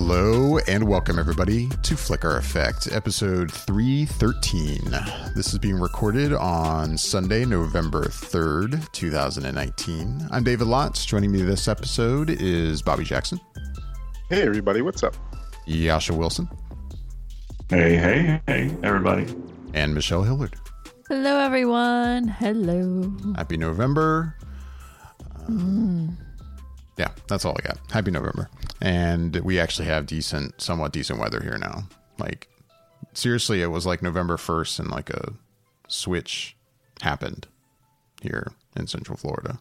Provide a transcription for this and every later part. Hello and welcome everybody to Flickr Effect, episode 313. This is being recorded on Sunday, November 3rd, 2019. I'm David Lotz. Joining me this episode is Bobby Jackson. Hey everybody, what's up? Yasha Wilson. Hey, hey, hey everybody. And Michelle Hillard. Hello everyone. Hello. Happy November. Yeah, that's all I got. Happy November. And we actually have somewhat decent weather here now. Like, seriously, it was like November 1st and like a switch happened here in Central Florida.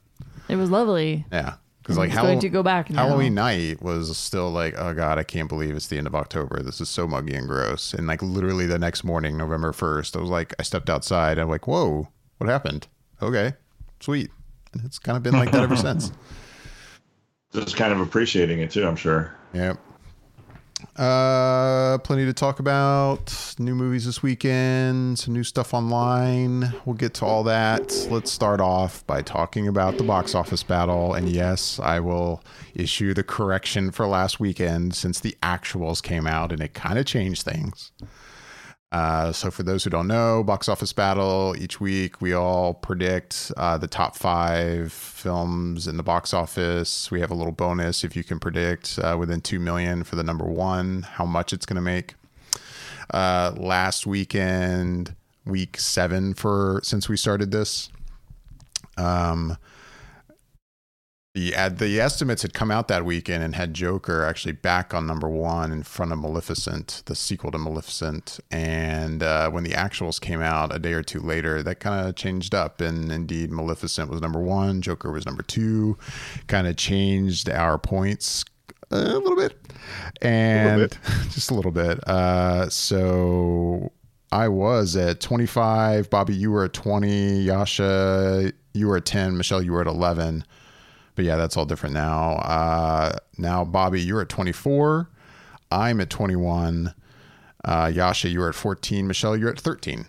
It was lovely. Yeah. Because like Halloween night was still like, oh God, I can't believe it's the end of October. This is so muggy and gross. And like literally the next morning, November 1st, I was like, I stepped outside. I'm like, whoa, what happened? Okay, sweet. And it's kind of been like that ever since. Just kind of appreciating it too, I'm sure. Yep. Plenty to talk about. New movies this weekend. Some new stuff online. We'll get to all that. Let's start off by talking about the box office battle. And yes, I will issue the correction for last weekend since the actuals came out and it kind of changed things. So for those who don't know, box office battle, each week we all predict the top five films in the box office. We have a little bonus if you can predict within 2 million for the number one, how much it's going to make. Last weekend, week 7 since we started this, the estimates had come out that weekend and had Joker actually back on number one in front of Maleficent, the sequel to Maleficent. And when the actuals came out a day or two later, that kind of changed up. And indeed, Maleficent was number one. Joker was number two. Kind of changed our points a little bit. So I was at 25. Bobby, you were at 20. Yasha, you were at 10. Michelle, you were at 11. But yeah, that's all different now. Now, Bobby, you're at 24. I'm at 21. Yasha, you're at 14. Michelle, you're at 13.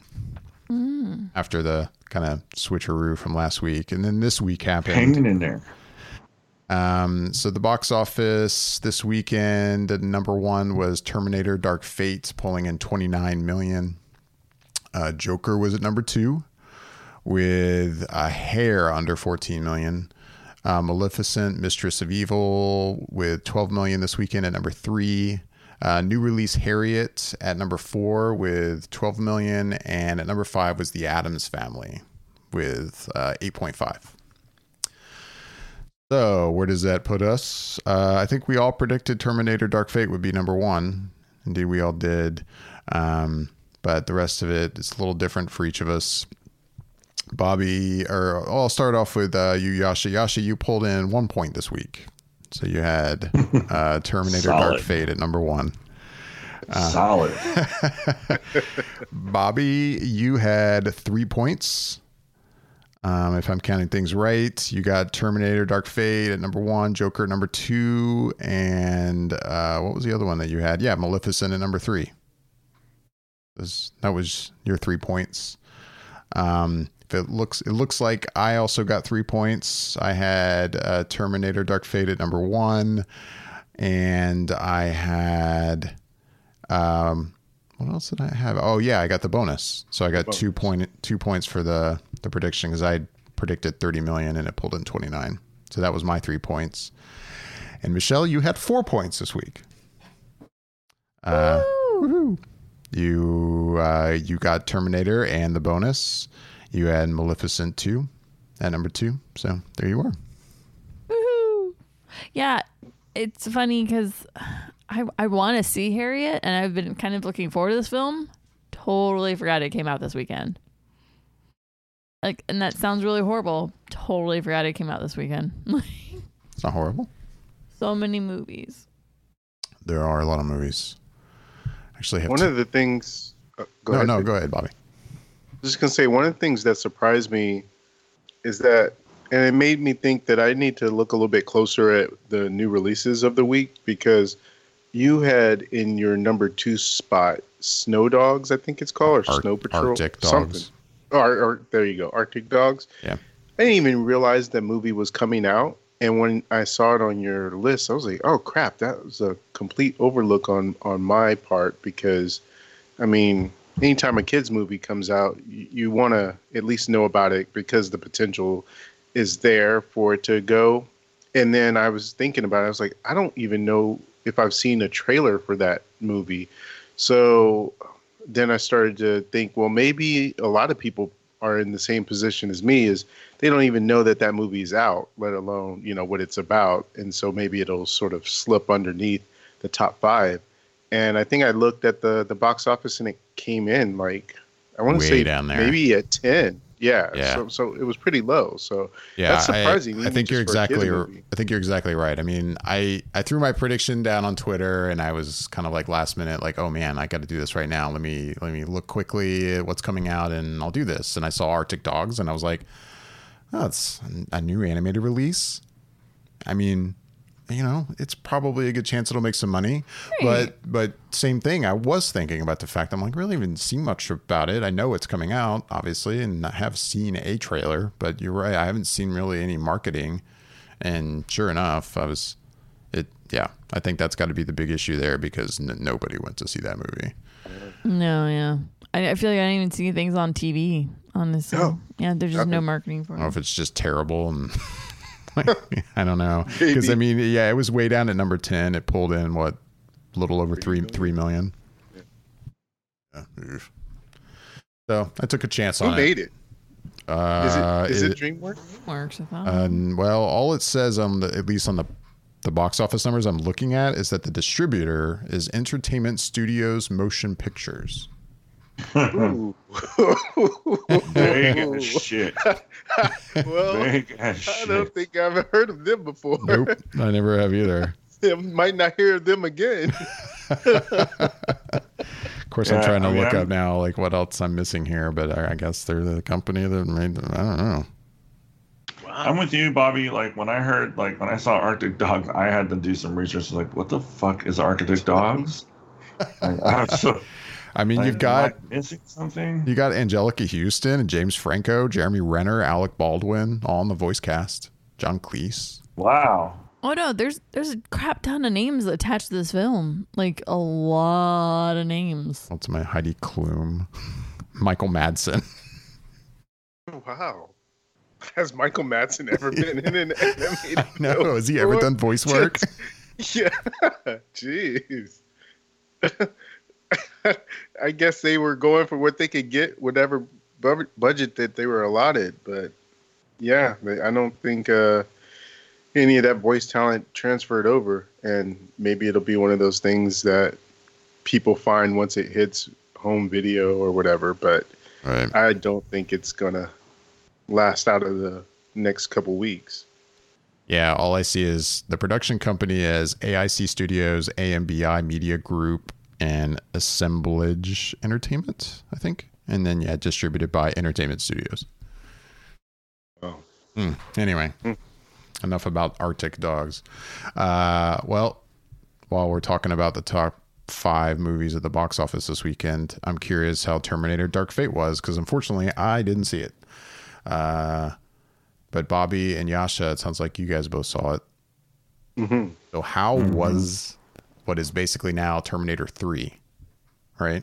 After the kind of switcheroo from last week. And then this week happened. Hanging in there. So the box office this weekend, number one was Terminator: Dark Fate, pulling in 29 million. Joker was at number two with a hair under 14 million. Maleficent, Mistress of Evil, with 12 million this weekend at number 3. New release Harriet at number 4 with 12 million, and at number 5 was The Addams Family with 8.5. So where does that put us? I think we all predicted Terminator: Dark Fate would be number 1. Indeed, we all did. But the rest of it is a little different for each of us. Bobby, or I'll start off with you, Yasha. Yasha, you pulled in 1 point this week. So you had Terminator Dark Fate at number one. Solid. Bobby, you had 3 points. If I'm counting things right, you got Terminator Dark Fate at number one, Joker at number two, and what was the other one that you had? Yeah, Maleficent at number 3. That was your 3 points. If it looks like I also got 3 points. I had Terminator Dark Fate at number 1, and I had what else did I have? Oh yeah, I got the bonus. So I got bonus. 2 points for the prediction because I predicted 30 million and it pulled in 29. So that was my 3 points. And Michelle, you had 4 points this week. Woohoo. You got Terminator and the bonus. You had Maleficent 2 at number 2. So there you are. Woohoo! Yeah, it's funny because I want to see Harriet, and I've been kind of looking forward to this film. Totally forgot it came out this weekend. Like, and that sounds really horrible. Totally forgot it came out this weekend. It's not horrible. So many movies. There are a lot of movies. Actually, have one of the things. Go ahead, Bobby. I was just gonna say one of the things that surprised me is that, and it made me think that I need to look a little bit closer at the new releases of the week because you had in your number 2 spot Snow Dogs, I think it's called, or Snow Patrol, Arctic Dogs. Something. Or there you go, Arctic Dogs. Yeah, I didn't even realize that movie was coming out And when I saw it on your list, I was like, oh, crap, that was a complete overlook on my part because, I mean, anytime a kid's movie comes out, you want to at least know about it because the potential is there for it to go. And then I was thinking about it. I was like, I don't even know if I've seen a trailer for that movie. So then I started to think, well, maybe a lot of people are in the same position as me is they don't even know that that movie is out, let alone, you know, what it's about. And so maybe it'll sort of slip underneath the top five. And I think I looked at the box office and it came in like, I want to say maybe at 10. Yeah. So it was pretty low. So yeah, that's surprising. I think you're exactly right. I mean, I threw my prediction down on Twitter and I was kind of like last minute, like, oh man, I got to do this right now. Let me look quickly at what's coming out and I'll do this. And I saw Arctic Dogs and I was like, oh, it's a new animated release. I mean, you know, it's probably a good chance it'll make some money, but same thing. I was thinking about the fact I'm like, really even see much about it. I know it's coming out obviously, and I have seen a trailer, but you're right. I haven't seen really any marketing and sure enough, I think that's gotta be the big issue there because nobody went to see that movie. No. Yeah. I feel like I don't even see things on TV, honestly. No. Yeah. There's just no marketing for it. I don't know if it's just terrible and I don't know. Because, I mean, yeah, it was way down at number 10. It pulled in, what, a little over 3 million? Yeah. So I took a chance on it. Who made it? Is it DreamWorks? DreamWorks, I thought. Well, all it says, at least on the box office numbers I'm looking at, is that the distributor is Entertainment Studios Motion Pictures. Ooh. Big as shit. Well, I don't think I've heard of them before. Nope, I never have either. I might not hear of them again. Of course, I'm trying to look up now like what else I'm missing here, but I guess they're the company that made them. I don't know. I'm with you, Bobby. Like when I saw Arctic Dogs, I had to do some research. Like, what the fuck is Arctic Dogs? I mean, you've got something. You got Angelica Houston and James Franco, Jeremy Renner, Alec Baldwin, all on the voice cast. John Cleese. Wow. Oh no, there's a crap ton of names attached to this film. Like a lot of names. What's my Heidi Klum, Michael Madsen. Wow. Has Michael Madsen ever been in an animated? No, has he ever done voice work? Yeah. Jeez. I guess they were going for what they could get, whatever budget that they were allotted. But yeah, I don't think any of that voice talent transferred over. And maybe it'll be one of those things that people find once it hits home video or whatever. But right. I don't think it's going to last out of the next couple weeks. Yeah, all I see is the production company as AIC Studios, AMBI Media Group, and Assemblage Entertainment, I think. And then, yeah, distributed by Entertainment Studios. Oh. Anyway, enough about Arctic Dogs. Well, while we're talking about the top five movies at the box office this weekend, I'm curious how Terminator Dark Fate was, because unfortunately, I didn't see it. But Bobby and Yasha, it sounds like you guys both saw it. Mm-hmm. So how was... what is basically now Terminator 3, right?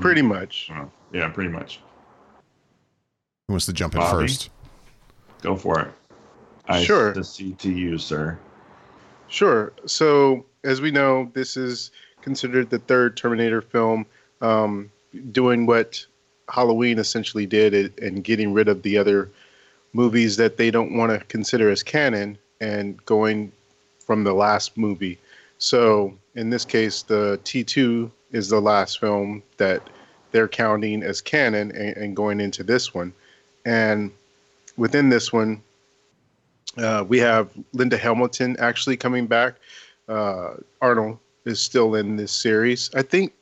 Pretty much. Yeah, pretty much. Who wants to jump in first? Go for it. Sure. The seat to you, sir. Sure. So, as we know, this is considered the third Terminator film, doing what Halloween essentially did and getting rid of the other movies that they don't want to consider as canon and going from the last movie. So in this case, the T2 is the last film that they're counting as canon and going into this one. And within this one, we have Linda Hamilton actually coming back. Arnold is still in this series. I think,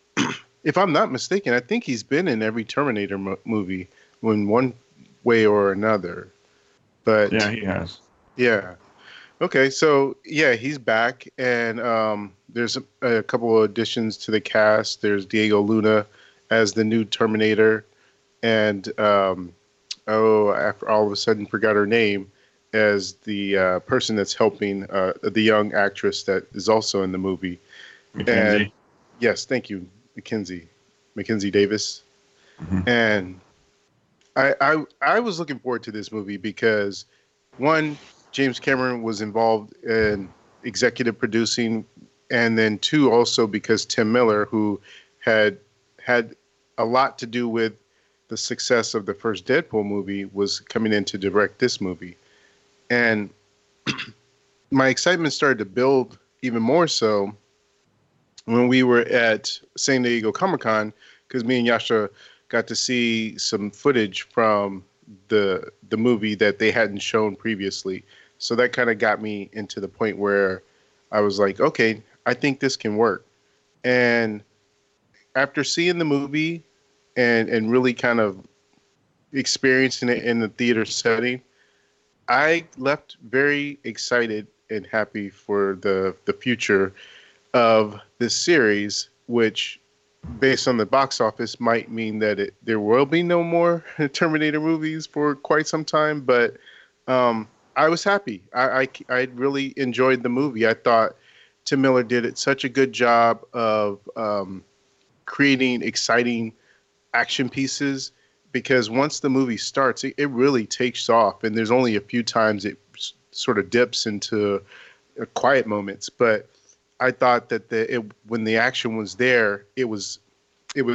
if I'm not mistaken, I think he's been in every Terminator movie in one way or another. But yeah, he has. Yeah. Okay, so, yeah, he's back, and there's a couple of additions to the cast. There's Diego Luna as the new Terminator, and I all of a sudden forgot her name as the person that's helping the young actress that is also in the movie. Mackenzie. And yes, thank you, Mackenzie Davis. Mm-hmm. And I was looking forward to this movie because, one, James Cameron was involved in executive producing, and then two, also because Tim Miller, who had a lot to do with the success of the first Deadpool movie, was coming in to direct this movie. And my excitement started to build even more so when we were at San Diego Comic-Con, because me and Yasha got to see some footage from the movie that they hadn't shown previously. So that kind of got me into the point where I was like, okay, I think this can work. And after seeing the movie and really kind of experiencing it in the theater setting, I left very excited and happy for the future of this series, which, based on the box office, might mean that there will be no more Terminator movies for quite some time. But I was happy. I really enjoyed the movie. I thought Tim Miller did such a good job of creating exciting action pieces, because once the movie starts, it really takes off. And there's only a few times it sort of dips into quiet moments. But I thought that when the action was there, it was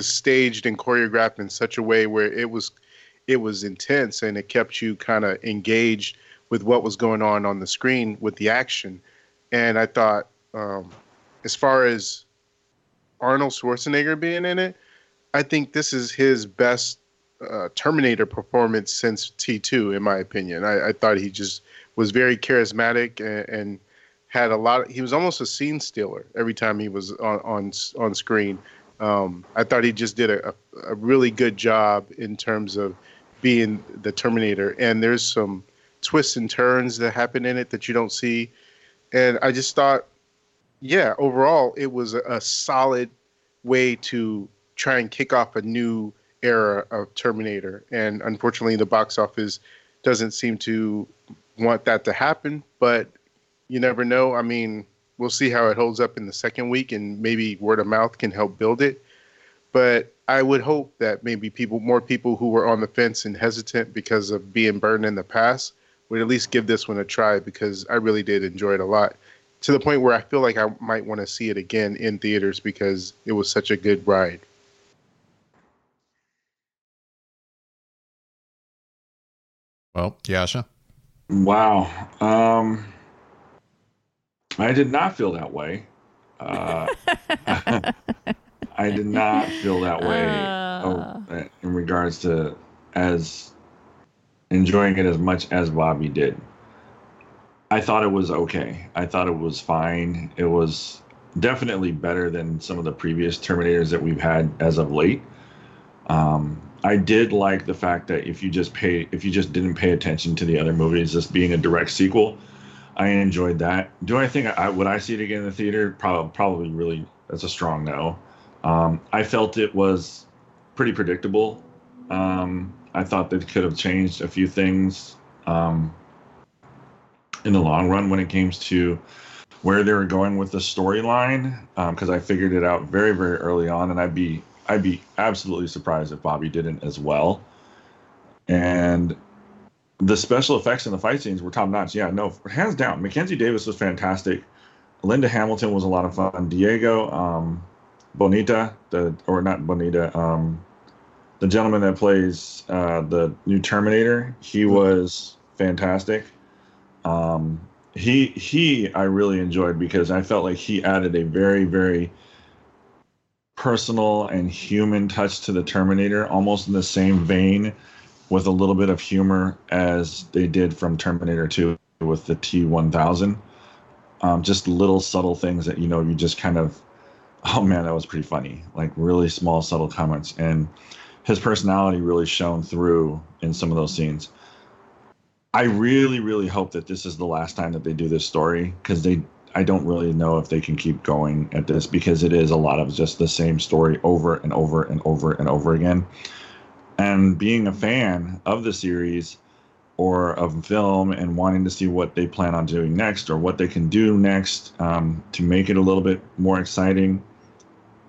staged and choreographed in such a way where it was intense, and it kept you kind of engaged with what was going on the screen with the action. And I thought, as far as Arnold Schwarzenegger being in it, I think this is his best Terminator performance since T2, in my opinion. I thought he just was very charismatic and had a lot of, he was almost a scene stealer every time he was on screen. I thought he just did a really good job in terms of being the Terminator. And there's some twists and turns that happen in it that you don't see. And I just thought, yeah, overall, it was a solid way to try and kick off a new era of Terminator. And unfortunately, the box office doesn't seem to want that to happen, but you never know. I mean, we'll see how it holds up in the second week, and maybe word of mouth can help build it. But I would hope that maybe more people who were on the fence and hesitant because of being burned in the past would at least give this one a try, because I really did enjoy it a lot, to the point where I feel like I might want to see it again in theaters because it was such a good ride. Well, Yasha? Wow. I did not feel that way. I did not feel that way in regards to as enjoying it as much as Bobby did. I thought it was okay. I thought it was fine. It was definitely better than some of the previous Terminators that we've had as of late. I did like the fact that if you just didn't pay attention to the other movies, this being a direct sequel, I enjoyed that. Do I think would I see it again in the theater? Probably really. That's a strong no. I felt it was pretty predictable. I thought they could have changed a few things in the long run when it came to where they were going with the storyline, because I figured it out very, very early on, and I'd be absolutely surprised if Bobby didn't as well. And the special effects in the fight scenes were top-notch. Yeah, no, hands down. Mackenzie Davis was fantastic. Linda Hamilton was a lot of fun. Diego, the gentleman that plays the new Terminator, he was fantastic. He I really enjoyed, because I felt like he added a very, very personal and human touch to the Terminator, almost in the same vein with a little bit of humor as they did from Terminator 2 with the T-1000. Just little subtle things that, you just kind of, oh man, that was pretty funny. Like really small, subtle comments. And his personality really shone through in some of those scenes. I really, really hope that this is the last time that they do this story, because I don't really know if they can keep going at this, because it is a lot of just the same story over and over and over and over again. And being a fan of the series, or of a film and wanting to see what they plan on doing next or what they can do next to make it a little bit more exciting.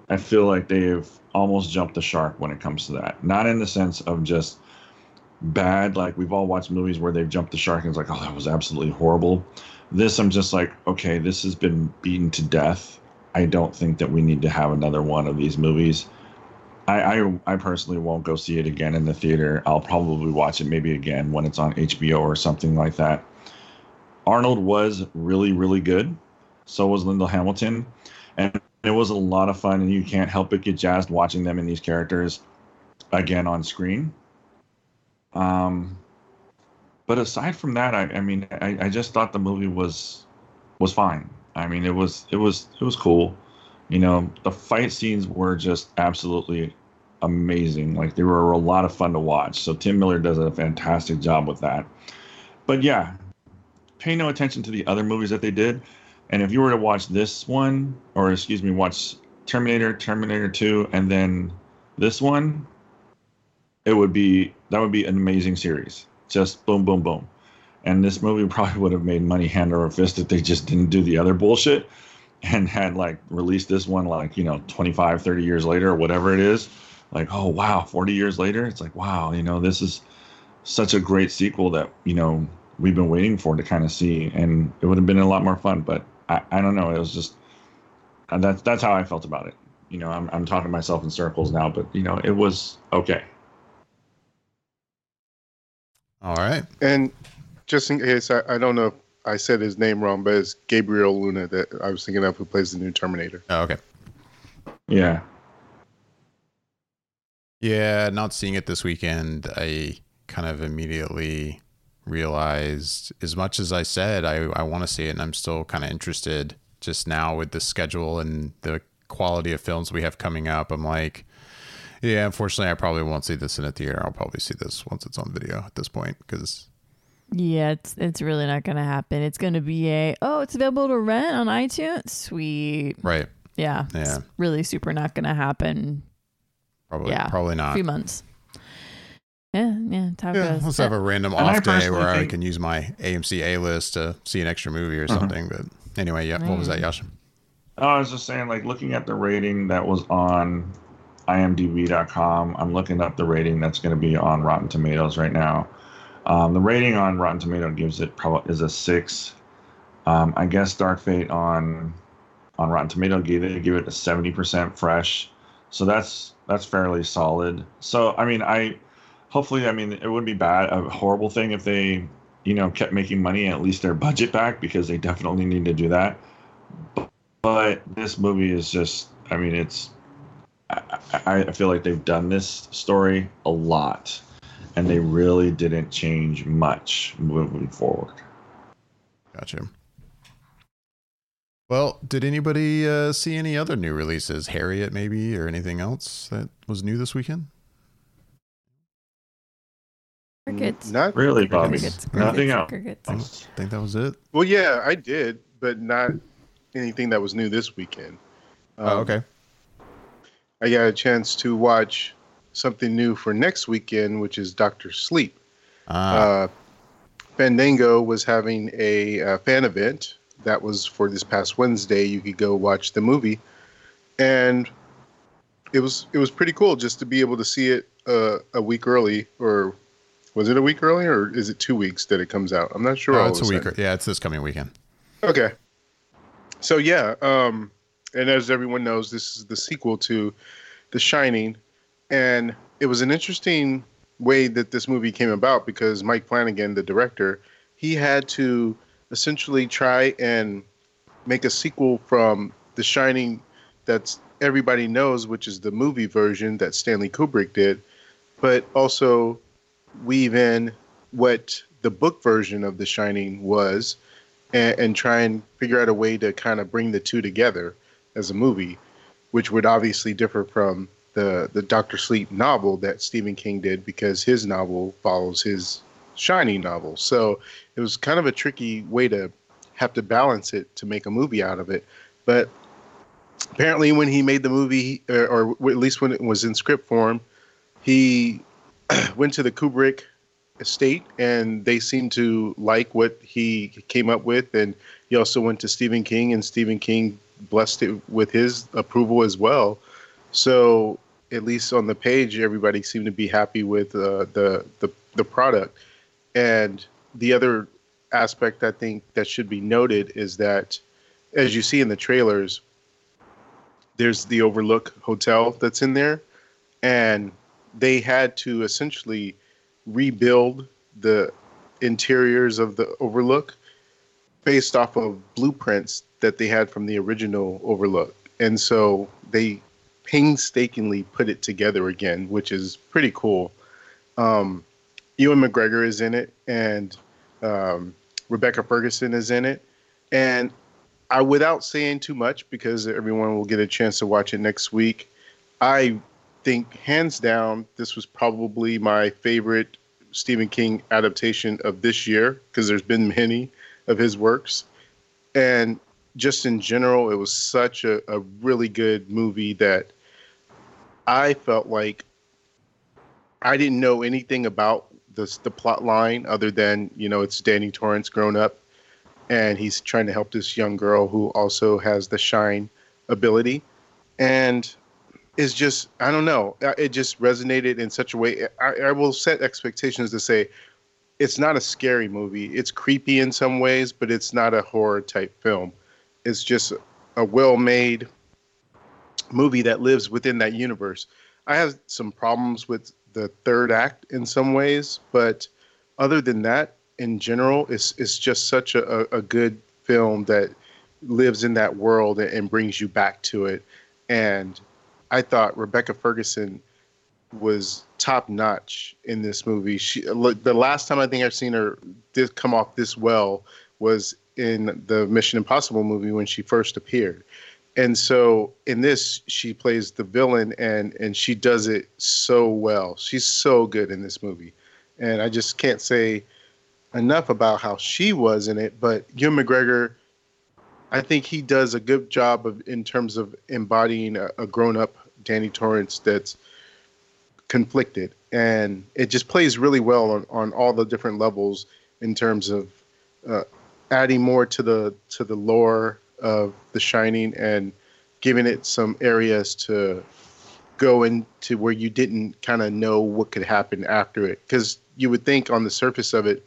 I feel like they've almost jumped the shark when it comes to that. Not in the sense of just bad, like we've all watched movies where they've jumped the shark and it's like, oh, that was absolutely horrible. This, I'm just like, okay, this has been beaten to death. I don't think that we need to have another one of these movies. I personally won't go see it again in the theater. I'll probably watch it maybe again when it's on HBO or something like that. Arnold was really, really good. So was Linda Hamilton. And it was a lot of fun, and you can't help but get jazzed watching them in these characters again on screen. But aside from that, I mean, I just thought the movie was fine. I mean, it was cool. You know, the fight scenes were just absolutely amazing. Like, they were a lot of fun to watch. So Tim Miller does a fantastic job with that. But yeah, pay no attention to the other movies that they did. And if you were to watch this one, or excuse me, watch Terminator, Terminator 2, and then this one, that would be an amazing series. Just boom, boom, boom. And this movie probably would have made money hand over fist if they just didn't do the other bullshit and had, like, released this one, like, you know, 25, 30 years later or whatever it is. Like, oh, wow, 40 years later? It's like, wow, you know, this is such a great sequel that, you know, we've been waiting for to kind of see. And it would have been a lot more fun. But I don't know. It was just that's how I felt about it. You know, I'm talking myself in circles now, but, you know, it was okay. All right. And just in case, I don't know if I said his name wrong, but it's Gabriel Luna that I was thinking of, who plays the new Terminator. Oh, okay. Yeah. Yeah, not seeing it this weekend, I kind of immediately realized, as much as I said I want to see it and I'm still kind of interested, just now with the schedule and the quality of films we have coming up, I'm like, yeah, unfortunately, I probably won't see this in a theater. I'll probably see this once it's on video at this point, because... yeah, it's really not going to happen. It's going to be it's available to rent on iTunes? Sweet. Right. Yeah. It's really super not going to happen. Probably not. A few months. Yeah, time goes. Let's have a random off day where I can use my AMC A-list to see an extra movie or something. But anyway, yeah. Right. What was that, Yash? Oh, I was just saying, like, looking at the rating that was on imdb.com, I'm looking up the rating that's going to be on Rotten Tomatoes right now. The rating on Rotten Tomatoes gives it probably is a 6. I guess Dark Fate on Rotten Tomatoes gave it a 70% fresh, so that's fairly solid. So I mean, I mean it wouldn't be bad, a horrible thing if they, you know, kept making money and at least their budget back, because they definitely need to do that. But this movie is just, I mean, it's. I feel like they've done this story a lot, and they really didn't change much moving forward. Gotcha. Well, did anybody see any other new releases? Harriet, maybe, or anything else that was new this weekend? Crickets. Not really, Bobby. Nothing else. I think that was it. Well, yeah, I did, but not anything that was new this weekend. Okay. I got a chance to watch something new for next weekend, which is Dr. Sleep. Fandango was having a fan event that was for this past Wednesday. You could go watch the movie, and it was pretty cool just to be able to see it a week early, or was it a week early, or is it 2 weeks that it comes out? I'm not sure. No, it's a week. Yeah, it's this coming weekend. Okay. So yeah. And as everyone knows, this is the sequel to The Shining. And it was an interesting way that this movie came about, because Mike Flanagan, the director, he had to essentially try and make a sequel from The Shining that everybody knows, which is the movie version that Stanley Kubrick did, but also weave in what the book version of The Shining was and try and figure out a way to kind of bring the two together as a movie, which would obviously differ from the Dr. Sleep novel that Stephen King did, because his novel follows his Shining novel. So it was kind of a tricky way to have to balance it to make a movie out of it. But apparently when he made the movie, or at least when it was in script form, he went to the Kubrick estate, and they seem to like what he came up with. And he also went to Stephen King, and Stephen King blessed it with his approval as well. So at least on the page, everybody seemed to be happy with the product. And the other aspect I think that should be noted is that, as you see in the trailers, there's the Overlook Hotel that's in there, and they had to essentially rebuild the interiors of the Overlook based off of blueprints that they had from the original Overlook. And so they painstakingly put it together again, which is pretty cool. Ewan McGregor is in it, and Rebecca Ferguson is in it. And without saying too much, because everyone will get a chance to watch it next week, I think hands down this was probably my favorite Stephen King adaptation of this year, because there's been many of his works. And just in general, it was such a really good movie that I felt like I didn't know anything about the plot line other than, you know, it's Danny Torrance grown up, and he's trying to help this young girl who also has the shine ability. And it's just, I don't know, it just resonated in such a way. I will set expectations to say it's not a scary movie. It's creepy in some ways, but it's not a horror type film. It's just a well-made movie that lives within that universe. I have some problems with the third act in some ways, but other than that, in general, it's just such a good film that lives in that world and brings you back to it. And I thought Rebecca Ferguson was top notch in this movie. The last time I think I've seen her come off this well was in the Mission Impossible movie when she first appeared. And so in this, she plays the villain, and she does it so well. She's so good in this movie. And I just can't say enough about how she was in it. But Ewan McGregor, I think he does a good job of, in terms of embodying a grown-up Danny Torrance that's conflicted, and it just plays really well on all the different levels in terms of adding more to the lore of The Shining and giving it some areas to go into where you didn't kind of know what could happen after it, because you would think on the surface of it,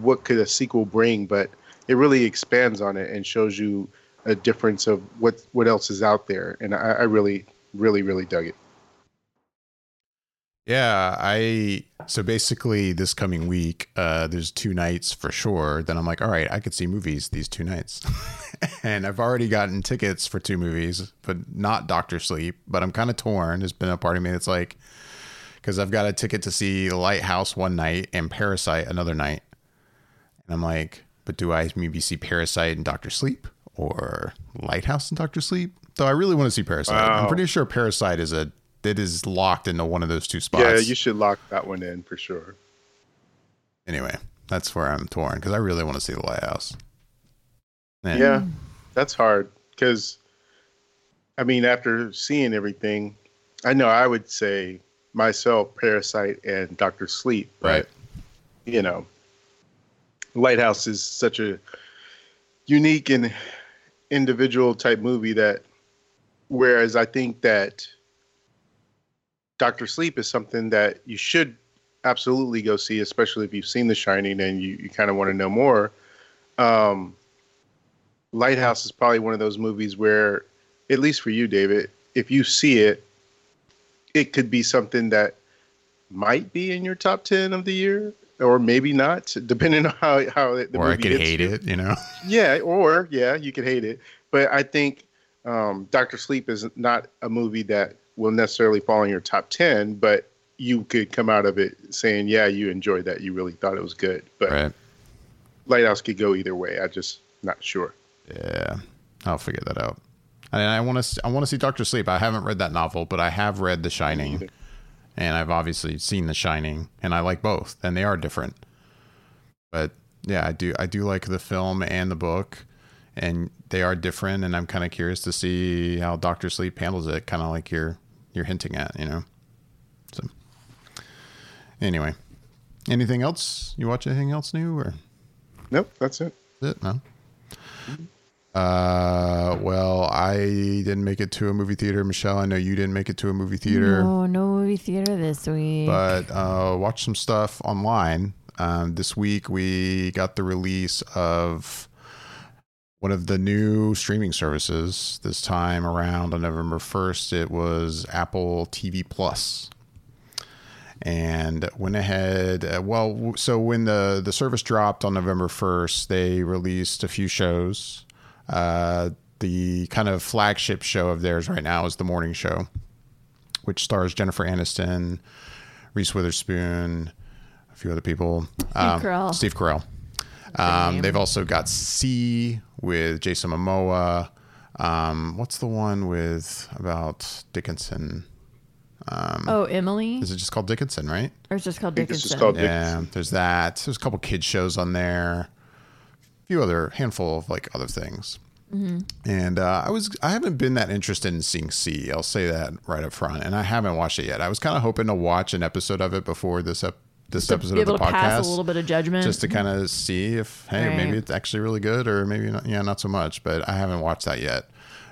what could a sequel bring? But it really expands on it and shows you a difference of what else is out there. And I really, really, really dug it. Yeah. So basically this coming week, there's two nights for sure. Then I'm like, all right, I could see movies these two nights. And I've already gotten tickets for two movies, but not Dr. Sleep. But I'm kind of torn. There's been a part of me that's like, because I've got a ticket to see Lighthouse one night and Parasite another night. And I'm like, but do I maybe see Parasite and Dr. Sleep or Lighthouse and Dr. Sleep? Though I really want to see Parasite. Wow. I'm pretty sure Parasite is locked into one of those two spots. Yeah, you should lock that one in for sure. Anyway, that's where I'm torn, because I really want to see the Lighthouse. Man. Yeah, that's hard, because, I mean, after seeing everything, I know I would say myself, Parasite and Dr. Sleep. Right. But, you know, Lighthouse is such a unique and individual type movie that, whereas I think that Dr. Sleep is something that you should absolutely go see, especially if you've seen The Shining and you kind of want to know more. Lighthouse is probably one of those movies where, at least for you, David, if you see it, it could be something that might be in your top 10 of the year. Or maybe not, depending on how the movie gets. Or I could hate it, you know? Yeah, you could hate it. But I think Dr. Sleep is not a movie that will necessarily fall in your top 10, but you could come out of it saying, yeah, you enjoyed that. You really thought it was good. But right. Lighthouse could go either way. I'm just not sure. Yeah, I'll figure that out. And I want to see Dr. Sleep. I haven't read that novel, but I have read The Shining. And I've obviously seen The Shining, and I like both, and they are different. But yeah, I do like the film and the book, and they are different. And I'm kind of curious to see how Dr. Sleep handles it, kind of like you're hinting at, you know. So anyway, Anything else? You watch anything else new? Or nope, that's it. That's it? No. Mm-hmm. Well, I didn't make it to a movie theater. Michelle, I know you didn't make it to a movie theater. No movie theater this week. But watch some stuff online. This week we got the release of one of the new streaming services. This time around on November 1st, it was Apple TV Plus. And went ahead, well, so when the service dropped on November 1st, they released a few shows. The kind of flagship show of theirs right now is The Morning Show, which stars Jennifer Aniston, Reese Witherspoon, a few other people. Steve Carell. They've also got C with Jason Momoa. What's the one with about Dickinson? Emily? Is it just called Dickinson, right? Or it's just called Dickinson. Yeah, there's that. There's a couple kids shows on there. A few other handful of like other things. Mm-hmm. And I haven't been that interested in seeing C. I'll say that right up front. And I haven't watched it yet. I was kind of hoping to watch an episode of it before this episode of the podcast. Be able to pass a little bit of judgment. Just to kind of see if, hey, right. Maybe it's actually really good or maybe not, yeah, not so much. But I haven't watched that yet.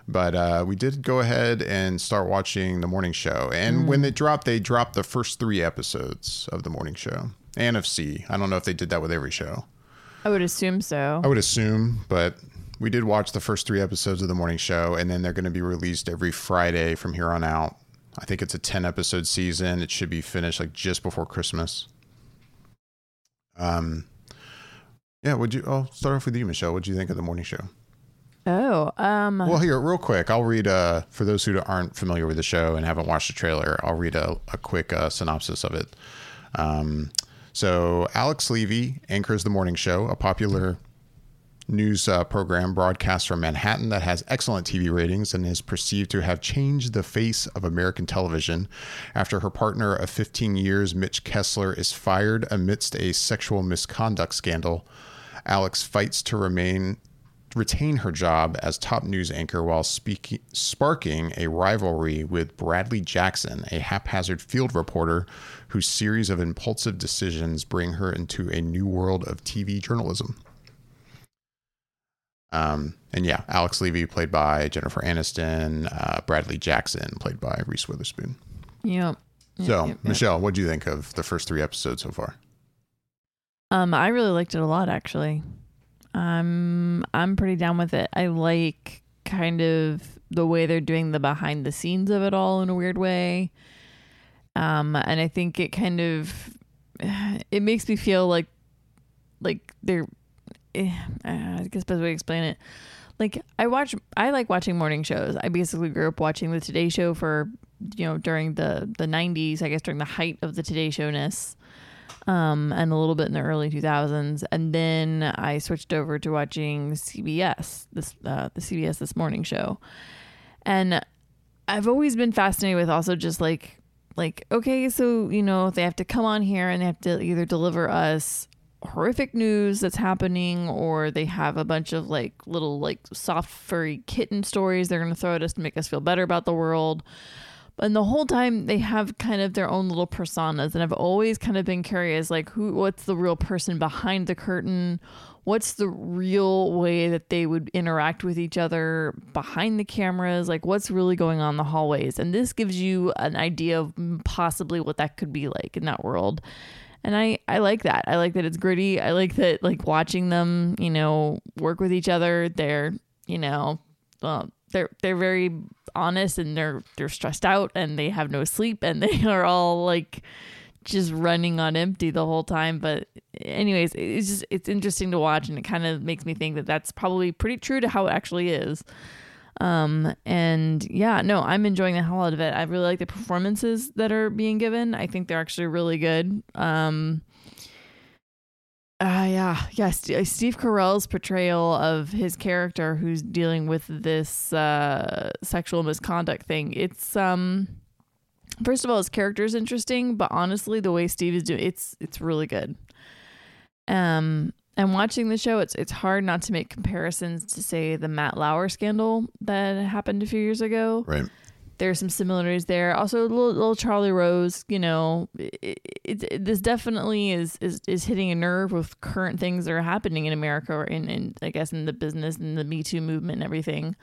But we did go ahead and start watching The Morning Show. And when they dropped the first 3 episodes of The Morning Show and of C. I don't know if they did that with every show. I would assume so. I would assume. But we did watch the first 3 episodes of The Morning Show. And then they're going to be released every Friday from here on out. I think it's a 10-episode season. It should be finished like just before Christmas. Yeah, I'll start off with you, Michelle. What'd you think of The Morning Show? Well, here, real quick, I'll read, for those who aren't familiar with the show and haven't watched the trailer, I'll read a quick synopsis of it. So Alex Levy anchors The Morning Show, a popular news program broadcast from Manhattan that has excellent TV ratings and is perceived to have changed the face of American television after her partner of 15 years, Mitch Kessler, is fired amidst a sexual misconduct scandal. Alex fights to retain her job as top news anchor while sparking a rivalry with Bradley Jackson, a haphazard field reporter whose series of impulsive decisions bring her into a new world of TV journalism. And yeah, Alex Levy played by Jennifer Aniston, Bradley Jackson played by Reese Witherspoon. Yep. Michelle, what do you think of the first 3 episodes so far? I really liked it a lot, actually. I'm pretty down with it. I like kind of the way they're doing the behind the scenes of it all in a weird way. And I think it makes me feel like they're, I guess the best way to explain it. Like I like watching morning shows. I basically grew up watching the Today Show for, during the 90s, I guess during the height of the Today Show-ness. And a little bit in the early 2000s. And then I switched over to watching CBS, the CBS This Morning Show. And I've always been fascinated with also just like, okay, so, they have to come on here and they have to either deliver us horrific news that's happening, or they have a bunch of like little, like soft furry kitten stories they're going to throw at us to make us feel better about the world. And the whole time they have kind of their own little personas. And I've always kind of been curious, like what's the real person behind the curtain? What's the real way that they would interact with each other behind the cameras? Like what's really going on in the hallways? And this gives you an idea of possibly what that could be like in that world. And I like that. I like that it's gritty. I like that, like watching them, work with each other. They're, they're very honest, and they're stressed out, and they have no sleep, and they are all like just running on empty the whole time. But anyways, it's interesting to watch, and it kind of makes me think that that's probably pretty true to how it actually is. And yeah, no, I'm enjoying the hell out of it. I really like the performances that are being given. I think they're actually really good. Steve Carell's portrayal of his character who's dealing with this sexual misconduct thing. It's first of all, his character is interesting, but honestly, the way Steve is doing it's really good. And watching the show, it's hard not to make comparisons to say the Matt Lauer scandal that happened a few years ago. Right. There are some similarities there. Also, little Charlie Rose, you know, this definitely is hitting a nerve with current things that are happening in America, or in I guess in the business and the Me Too movement and everything.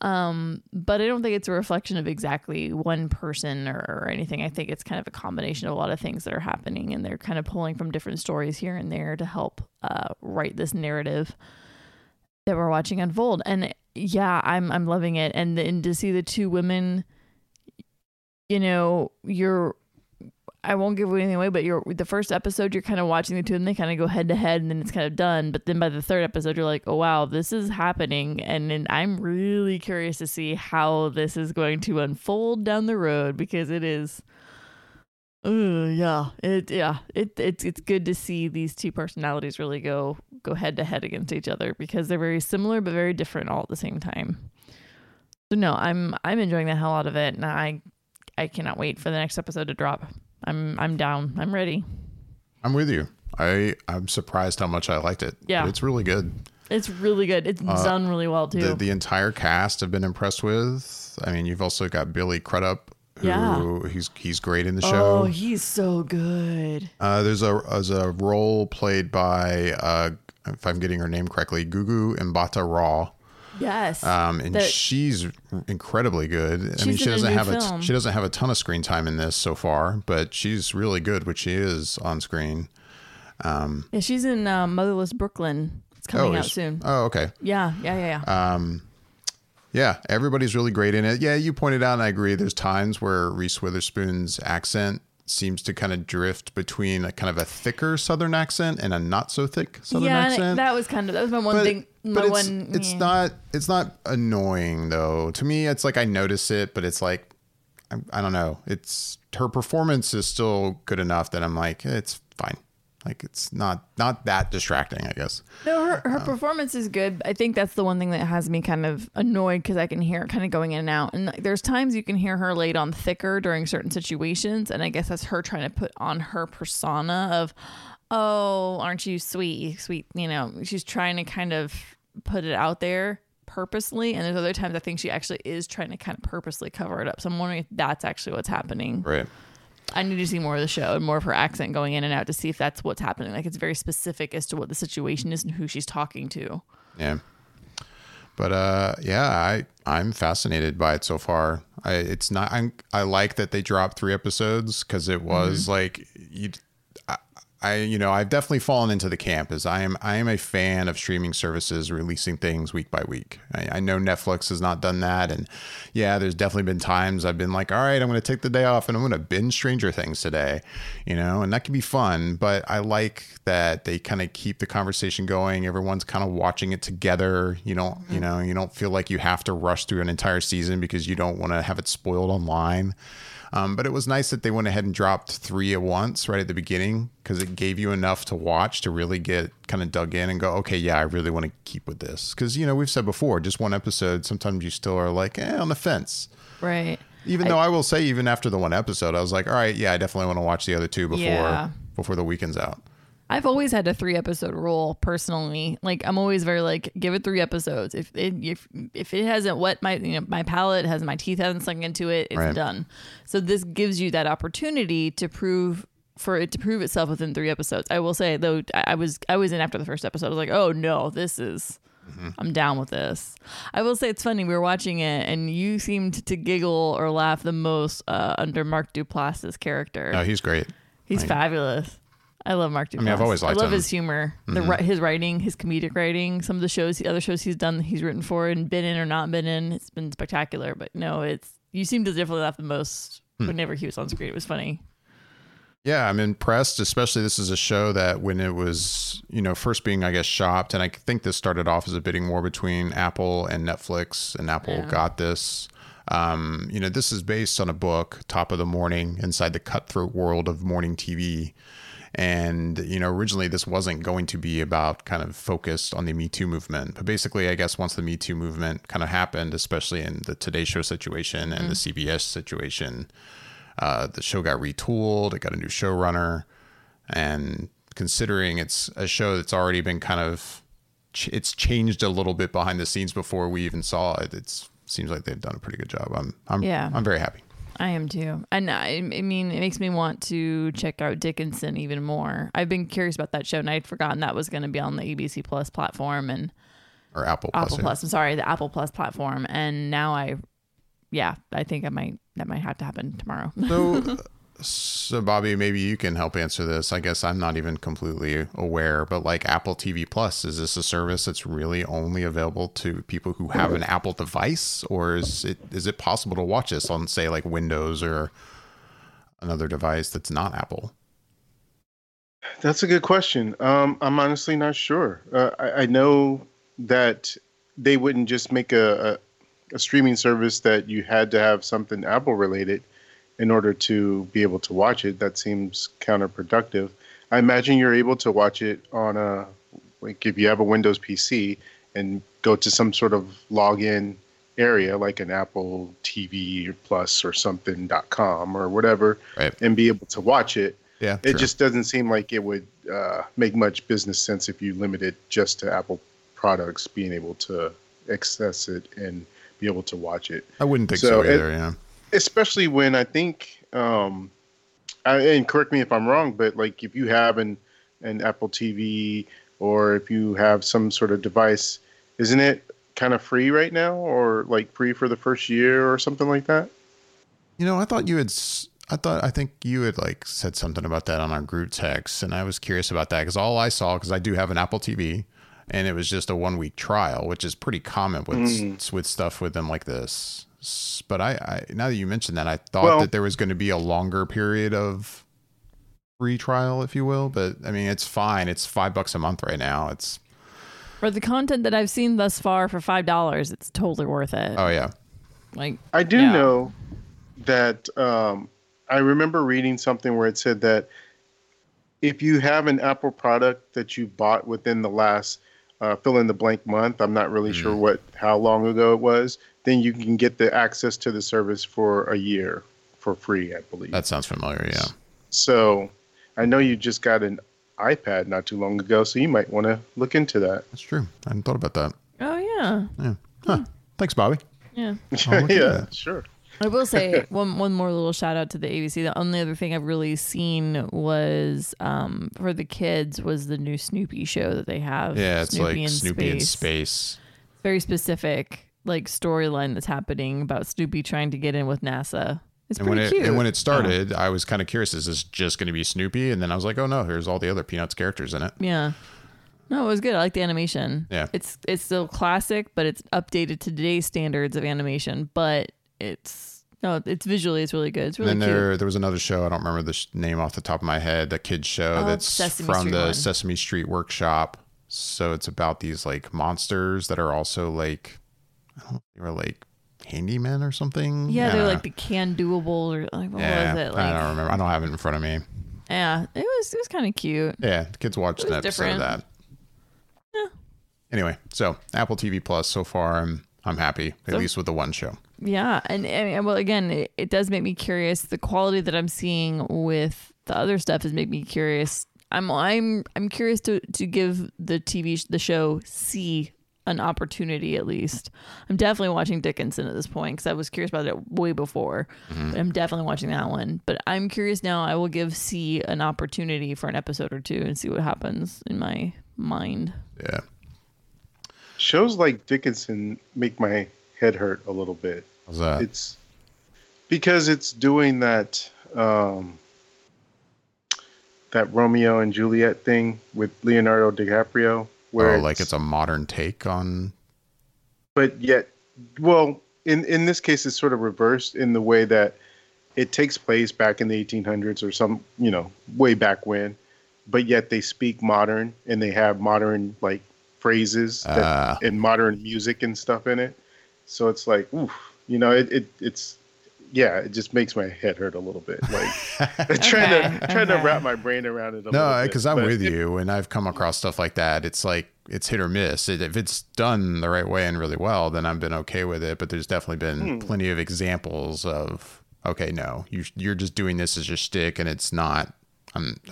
But I don't think it's a reflection of exactly one person or anything. I think it's kind of a combination of a lot of things that are happening, and they're kind of pulling from different stories here and there to help write this narrative that we're watching unfold. And yeah, I'm loving it. And to see the two women, you know, I won't give anything away, but the first episode, you're kind of watching the two of them. They kind of go head to head, and then it's kind of done. But then by the third episode, you're like, oh, wow, this is happening. And then I'm really curious to see how this is going to unfold down the road, because it is. It's good to see these two personalities really go head to head against each other, because they're very similar but very different all at the same time. So no, I'm enjoying the hell out of it, and I cannot wait for the next episode to drop. I'm down. I'm ready. I'm with you. I'm surprised how much I liked it. Yeah, but it's really good. It's really good. It's done really well too. The entire cast I've been impressed with. I mean, you've also got Billy Crudup. Yeah, he's great in the show. Oh, he's so good. There's a role played by if I'm getting her name correctly, Gugu Mbatha Raw. Yes. And she's incredibly good. I mean, she doesn't have a ton of screen time in this so far, but she's really good when she is on screen. Yeah, she's in Motherless Brooklyn. It's coming out soon. Oh, okay. Yeah. Yeah, everybody's really great in it. Yeah, you pointed out, and I agree, there's times where Reese Witherspoon's accent seems to kind of drift between a kind of a thicker Southern accent and a not so thick Southern accent. Yeah, that was my one thing. It's not annoying, though. To me, it's like I notice it, but it's like, I don't know. It's her performance is still good enough that I'm like, it's fine. Like, it's not that distracting, I guess. No, her performance is good. I think that's the one thing that has me kind of annoyed, because I can hear it kind of going in and out. And there's times you can hear her laid on thicker during certain situations. And I guess that's her trying to put on her persona of, oh, aren't you sweet, you know, she's trying to kind of put it out there purposely. And there's other times I think she actually is trying to kind of purposely cover it up. So I'm wondering if that's actually what's happening. Right. I need to see more of the show and more of her accent going in and out to see if that's what's happening. Like, it's very specific as to what the situation is and who she's talking to. Yeah. But, I'm fascinated by it so far. I like that they dropped 3 episodes, because it was like, I've definitely fallen into the camp as I am a fan of streaming services releasing things week by week. I know Netflix has not done that. And yeah, there's definitely been times I've been like, all right, I'm going to take the day off and I'm going to binge Stranger Things today, you know, and that can be fun. But I like that they kind of keep the conversation going. Everyone's kind of watching it together. You don't feel like you have to rush through an entire season because you don't want to have it spoiled online. But it was nice that they went ahead and dropped 3 at once right at the beginning, because it gave you enough to watch to really get kind of dug in and go, okay, yeah, I really want to keep with this. Because, you know, we've said before, just one episode, sometimes you still are like, on the fence. Right. Even though I will say, even after the one episode, I was like, all right, yeah, I definitely want to watch the other 2 before the weekend's out. I've always had a 3-episode rule personally. Like, I'm always very like, give it 3 episodes. If it hasn't wet my, you know, my palate, my teeth hasn't sunk into it, it's done. So this gives you that opportunity to prove itself within 3 episodes. I will say though, I was in after the first episode. I was like, oh no, this is. I'm down with this. I will say it's funny. We were watching it and you seemed to giggle or laugh the most under Mark Duplass's character. Oh, he's great. He's fabulous. I love Mark Duplass. I mean, I've always liked him. I love his humor, his writing, his comedic writing. Some of the other shows he's done that he's written for and been in or not been in. It's been spectacular. But no, you seem to definitely laugh the most whenever he was on screen. It was funny. Yeah, I'm impressed, especially this is a show that when it was, you know, first being, I guess, shopped, and I think this started off as a bidding war between Apple and Netflix, and Apple got this. You know, this is based on a book, Top of the Morning, Inside the Cutthroat World of Morning TV. And, you know, originally this wasn't going to be about kind of focused on the Me Too movement. But basically, I guess once the Me Too movement kind of happened, especially in the Today Show situation and the CBS situation, the show got retooled. It got a new showrunner. And considering it's a show that's already been kind of, it's changed a little bit behind the scenes before we even saw it. It's seems like they've done a pretty good job. I'm very happy. I am too. And I mean, it makes me want to check out Dickinson even more. I've been curious about that show, and I'd forgotten that was going to be on the ABC Plus platform or Apple Plus. I'm sorry, the Apple Plus platform. And now I think that might have to happen tomorrow. So Bobby, maybe you can help answer this. I guess I'm not even completely aware, but like Apple TV Plus, is this a service that's really only available to people who have an Apple device, or is it possible to watch this on, say, like Windows or another device that's not Apple? That's a good question. I'm honestly not sure. I know that they wouldn't just make a streaming service that you had to have something Apple related in order to be able to watch it. That seems counterproductive. I imagine you're able to watch it on if you have a Windows PC and go to some sort of login area, like an Apple TV Plus or something.com or whatever, right, and be able to watch it. Yeah, it just doesn't seem like it would make much business sense if you limit it just to Apple products being able to access it and be able to watch it. I wouldn't think so either, yeah. Especially when I think, and correct me if I'm wrong, but like if you have an Apple TV or if you have some sort of device, isn't it kind of free right now, or like free for the first year or something like that? You know, I think you had like said something about that on our group text, and I was curious about that because all I saw, because I do have an Apple TV, and it was just a 1-week trial, which is pretty common with stuff with them like this. But I now that you mentioned that, I thought that there was going to be a longer period of free trial, if you will. But I mean, it's fine. It's $5 a month right now. It's for the content that I've seen thus far for $5. It's totally worth it. Oh yeah. Like I do know that I remember reading something where it said that if you have an Apple product that you bought within the last fill in the blank month, I'm not really sure how long ago it was, then you can get the access to the service for a year for free, I believe. That sounds familiar, yeah. So I know you just got an iPad not too long ago, so you might want to look into that. That's true. I hadn't thought about that. Oh, yeah. Yeah. Huh. Thanks, Bobby. Yeah. Yeah, sure. I will say one more little shout out to the ABC. The only other thing I've really seen was for the kids was the new Snoopy show that they have. Yeah, it's Snoopy like Snoopy in Space. Very specific like storyline that's happening about Snoopy trying to get in with NASA. It's pretty cute. And when it started, I was kind of curious, is this just going to be Snoopy? And then I was like, oh no, here's all the other Peanuts characters in it. Yeah. No, it was good. I like the animation. Yeah. It's still classic, but it's updated to today's standards of animation, but it's visually, it's really good. It's really cute. There was another show. I don't remember the name off the top of my head, the kids show that's from the Sesame Street Workshop. So it's about these like monsters that are also like, they were like handymen or something. Yeah, they're like the can-doable or like what was it? Like, I don't remember. I don't have it in front of me. Yeah, it was kind of cute. Yeah, the kids watched an episode of that. Yeah. Anyway, so Apple TV Plus so far, I'm happy at least with the one show. Yeah, and well, again, it does make me curious. The quality that I'm seeing with the other stuff has made me curious. I'm curious to give the show C an opportunity at least. I'm definitely watching Dickinson at this point because I was curious about it way before. Mm-hmm. I'm definitely watching that one, but I'm curious now. I will give C an opportunity for an episode or two and see what happens in my mind. Yeah. Shows like Dickinson make my head hurt a little bit. How's that? It's because it's doing that that Romeo and Juliet thing with Leonardo DiCaprio. Where it's a modern take on... But yet, well, in this case, it's sort of reversed in the way that it takes place back in the 1800s or some, way back when, but yet they speak modern and they have modern, like, phrases and modern music and stuff in it. So it's like, oof, it's... Yeah, it just makes my head hurt a little bit. Like trying to wrap my brain around it. No, because I'm with you, and I've come across stuff like that. It's like it's hit or miss. If it's done the right way and really well, then I've been okay with it. But there's definitely been plenty of examples of okay, no, you're just doing this as your shtick, and it's not.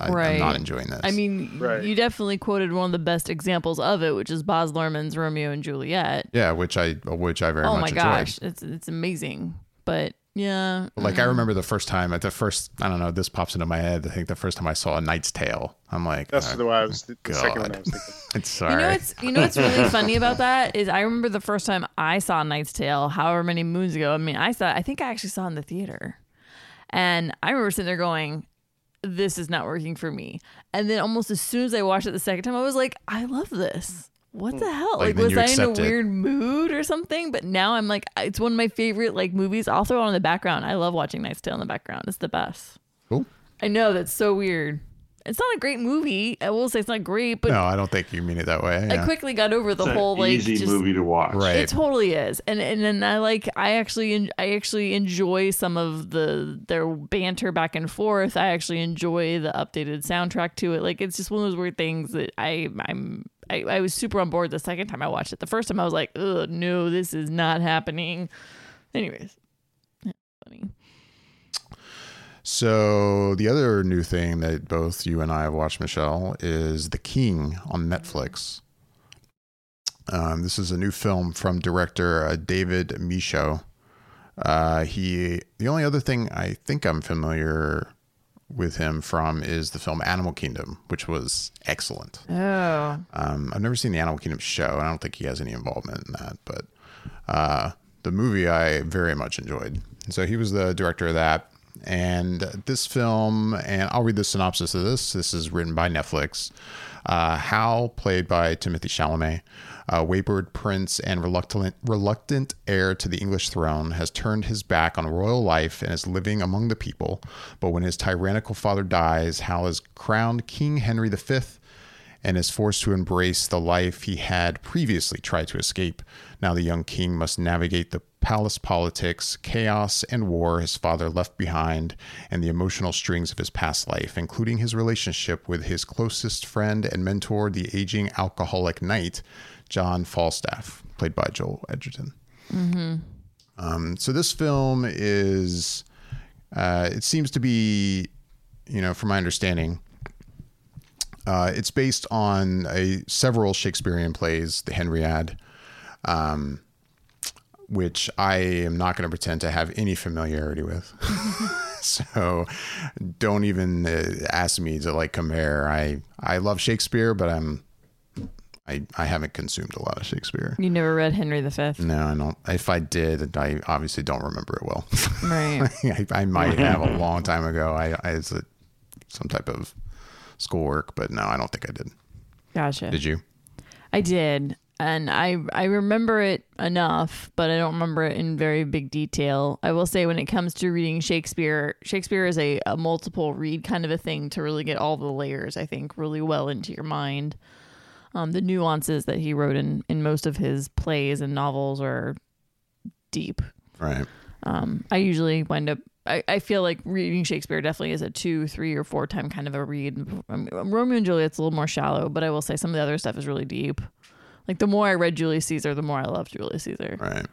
I'm not enjoying this. I mean, you definitely quoted one of the best examples of it, which is Baz Luhrmann's Romeo and Juliet. Yeah, which I very much enjoyed. Oh my gosh, it's amazing. But yeah, like I remember the first time at the first, I don't know, this pops into my head. I think the first time I saw A Knight's Tale, I'm like, that's the one I was. The second one I was thinking. I'm sorry. You know what's really funny about that is I remember the first time I saw A Knight's Tale, however many moons ago. I mean, I think I actually saw it in the theater, and I remember sitting there going, this is not working for me. And then almost as soon as I watched it the second time, I was like, I love this. What the hell? Like was I in a weird mood or something? But now I'm like, it's one of my favorite movies. I'll throw it on in the background. I love watching Knight's Tale in the background. It's the best. Cool. I know, that's so weird. It's not a great movie. I will say it's not great, but no, I don't think you mean it that way. Yeah. I quickly got over the whole easy movie to watch. Right. It totally is, and then I actually enjoy some of their banter back and forth. I actually enjoy the updated soundtrack to it. It's just one of those weird things that I was super on board the second time I watched it. The first time I was like, "Ugh, no, this is not happening." Anyways, that's funny. So the other new thing that both you and I have watched, Michelle, is The King on Netflix. This is a new film from director David Michaud. The only other thing I think I'm familiar with him from is the film Animal Kingdom, which was excellent. Oh. I've never seen the Animal Kingdom show, and I don't think he has any involvement in that, but the movie I very much enjoyed. And so he was the director of that. And this film, and I'll read the synopsis of this. This is written by Netflix. Hal, played by Timothée Chalamet, a wayward prince and reluctant heir to the English throne, has turned his back on royal life and is living among the people. But when his tyrannical father dies, Hal is crowned King Henry V and is forced to embrace the life he had previously tried to escape. Now the young king must navigate the palace politics, chaos, and war his father left behind, and the emotional strings of his past life, including his relationship with his closest friend and mentor, the aging alcoholic knight, John Falstaff, played by Joel Edgerton. Mm-hmm. So this film is, it seems to be, from my understanding, it's based on several Shakespearean plays, the Henriade, which I am not going to pretend to have any familiarity with. So don't even ask me to compare. I love Shakespeare, but I haven't consumed a lot of Shakespeare. You never read Henry V? No, I don't. If I did, I obviously don't remember it well. Right. I might have a long time ago. It's some type of schoolwork, but no, I don't think I did. Gotcha. Did you? I did. And I remember it enough, but I don't remember it in very big detail. I will say when it comes to reading Shakespeare is a multiple read kind of a thing to really get all the layers, I think, really well into your mind. The nuances that he wrote in most of his plays and novels are deep. Right. I usually wind up, I feel like reading Shakespeare definitely is a 2, 3, or 4 time kind of a read. Romeo and Juliet's a little more shallow, but I will say some of the other stuff is really deep. The more I read Julius Caesar, the more I loved Julius Caesar. Right.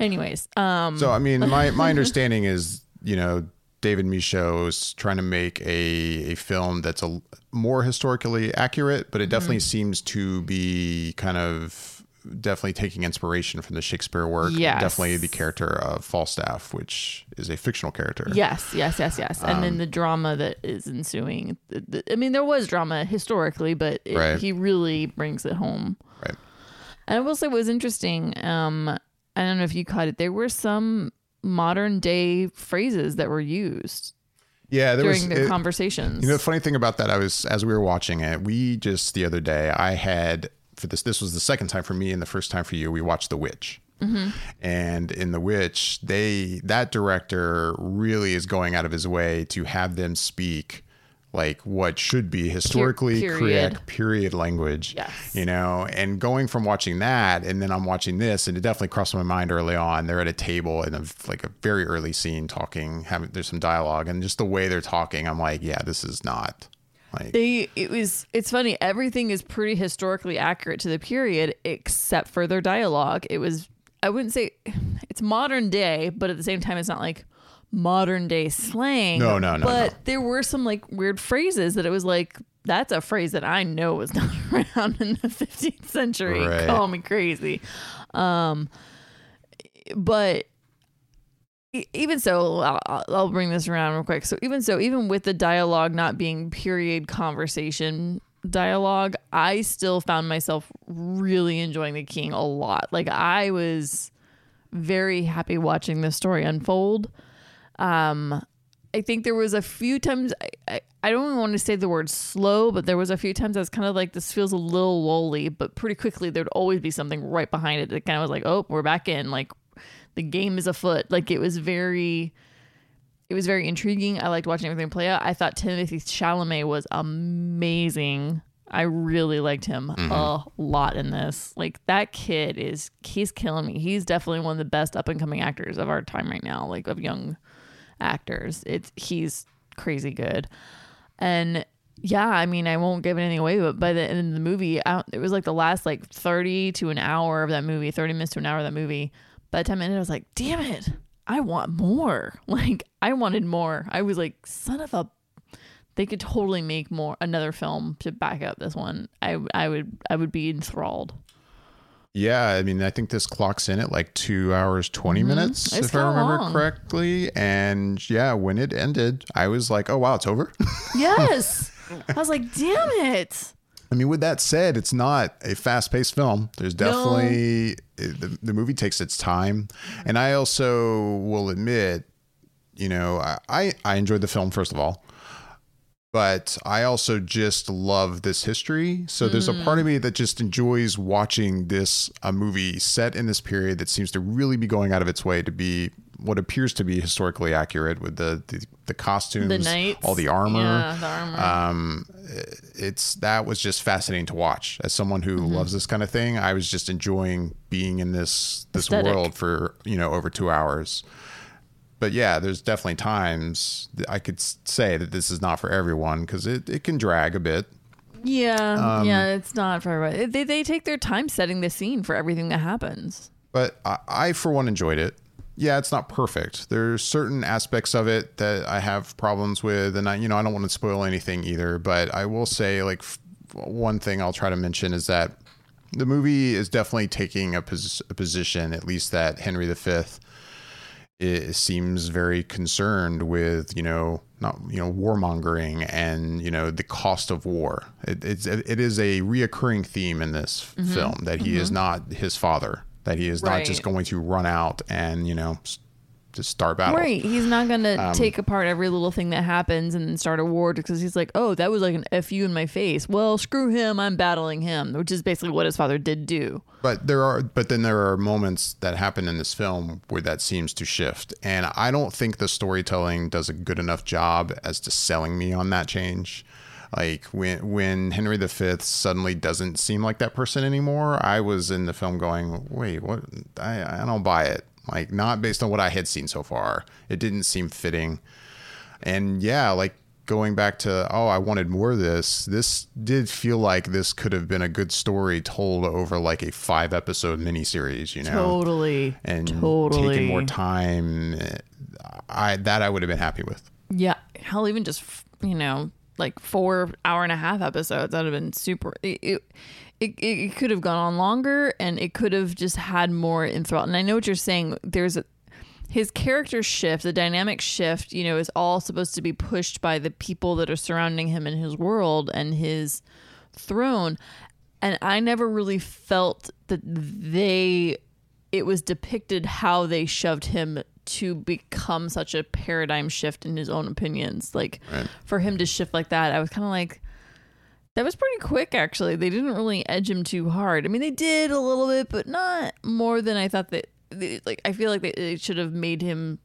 Anyways. So, I mean, my understanding is, David Michaud is trying to make a film that's more historically accurate, but it definitely seems to be kind of definitely taking inspiration from the Shakespeare work. Yes. Definitely the character of Falstaff, which is a fictional character. Yes. And then the drama that is ensuing. I mean, there was drama historically, but he really brings it home. Right. And I will say what was interesting, I don't know if you caught it, there were some modern day phrases that were used during their conversations. The funny thing about that, as we were watching it, we just the other day, I had, for this was the second time for me and the first time for you, we watched The Witch. Mm-hmm. And in The Witch, that director really is going out of his way to have them speak what should be historically correct period language. Yes. And going from watching that, and then I'm watching this, and it definitely crossed my mind early on. They're at a table in a very early scene talking, there's some dialogue, and just the way they're talking, I'm like, yeah, this is not it's funny. Everything is pretty historically accurate to the period, except for their dialogue. It was, I wouldn't say it's modern day, but at the same time, it's not modern day slang. No. But there were some like weird phrases that it was like, that's a phrase that I know was not around in the 15th century. Right. Call me crazy. But even so, I'll bring this around real quick. So even with the dialogue not being period conversation dialogue, I still found myself really enjoying The King a lot. Like I was very happy watching this story unfold. I think there was a few times I don't even want to say the word slow, but there was a few times I was kind of like, this feels a little lolly, but pretty quickly there'd always be something right behind it that kind of was like, oh, we're back in, like the game is afoot. Like it was very intriguing. I liked watching everything play out. I thought Timothée Chalamet was amazing. I really liked him a lot in this. Like that kid he's killing me. He's definitely one of the best up and coming actors of our time right now, like of young actors. He's crazy good. And yeah, I mean, I won't give anything away, but by the end of the movie, it was like the last like 30 minutes to an hour of that movie. By the time it ended, I was like, damn it, I want more. Like I wanted more. I was like, son of a, they could totally make another film to back up this one. I would be enthralled. Yeah, I mean, I think this clocks in at like 2 hours, 20 minutes, it's if I remember correctly. And yeah, when it ended, I was like, oh, wow, it's over. Yes. I was like, damn it. I mean, with that said, it's not a fast-paced film. There's definitely the movie takes its time. And I also will admit, you know, I enjoyed the film, first of all. But I also just love this history. So there's a part of me that just enjoys watching a movie set in this period that seems to really be going out of its way to be what appears to be historically accurate with the costumes, the knights, all the armor. Yeah, the armor. That was just fascinating to watch. As someone who loves this kind of thing, I was just enjoying being in this world for, you know, over 2 hours. But yeah, there's definitely times that I could say that this is not for everyone because it can drag a bit. Yeah, it's not for everybody. They take their time setting the scene for everything that happens. But I, for one, enjoyed it. Yeah, it's not perfect. There's certain aspects of it that I have problems with, and I don't want to spoil anything either. But I will say, like, one thing I'll try to mention is that the movie is definitely taking a position, at least that Henry V. It seems very concerned with, you know, not, you know, warmongering and, you know, the cost of war. It is a reoccurring theme in this film that he is not his father, that he is not just going to run out and, you know, just start battle. Right. He's not going to take apart every little thing that happens and start a war because he's like, oh, that was like an F you in my face. Well, screw him. I'm battling him, which is basically what his father did do. But then there are moments that happen in this film where that seems to shift. And I don't think the storytelling does a good enough job as to selling me on that change. Like when Henry V suddenly doesn't seem like that person anymore, I was in the film going, wait, what? I don't buy it. Like, not based on what I had seen so far. It didn't seem fitting. And yeah, like going back to, oh, I wanted more of this. This did feel like this could have been a good story told over like a 5-episode miniseries, you know? Totally. And taking more time, I would have been happy with. Yeah. Hell, even just, you know, like 4 hour-and-a-half episodes, that would have been super... It could have gone on longer and it could have just had more enthralled. And I know what you're saying. There's his character shift, the dynamic shift, you know, is all supposed to be pushed by the people that are surrounding him in his world and his throne. And I never really felt that it was depicted how they shoved him to become such a paradigm shift in his own opinions. Like for him to shift like that, I was kind of like, that was pretty quick, actually. They didn't really edge him too hard. I mean, they did a little bit, but not more than I thought that... Like, I feel like it should have made him...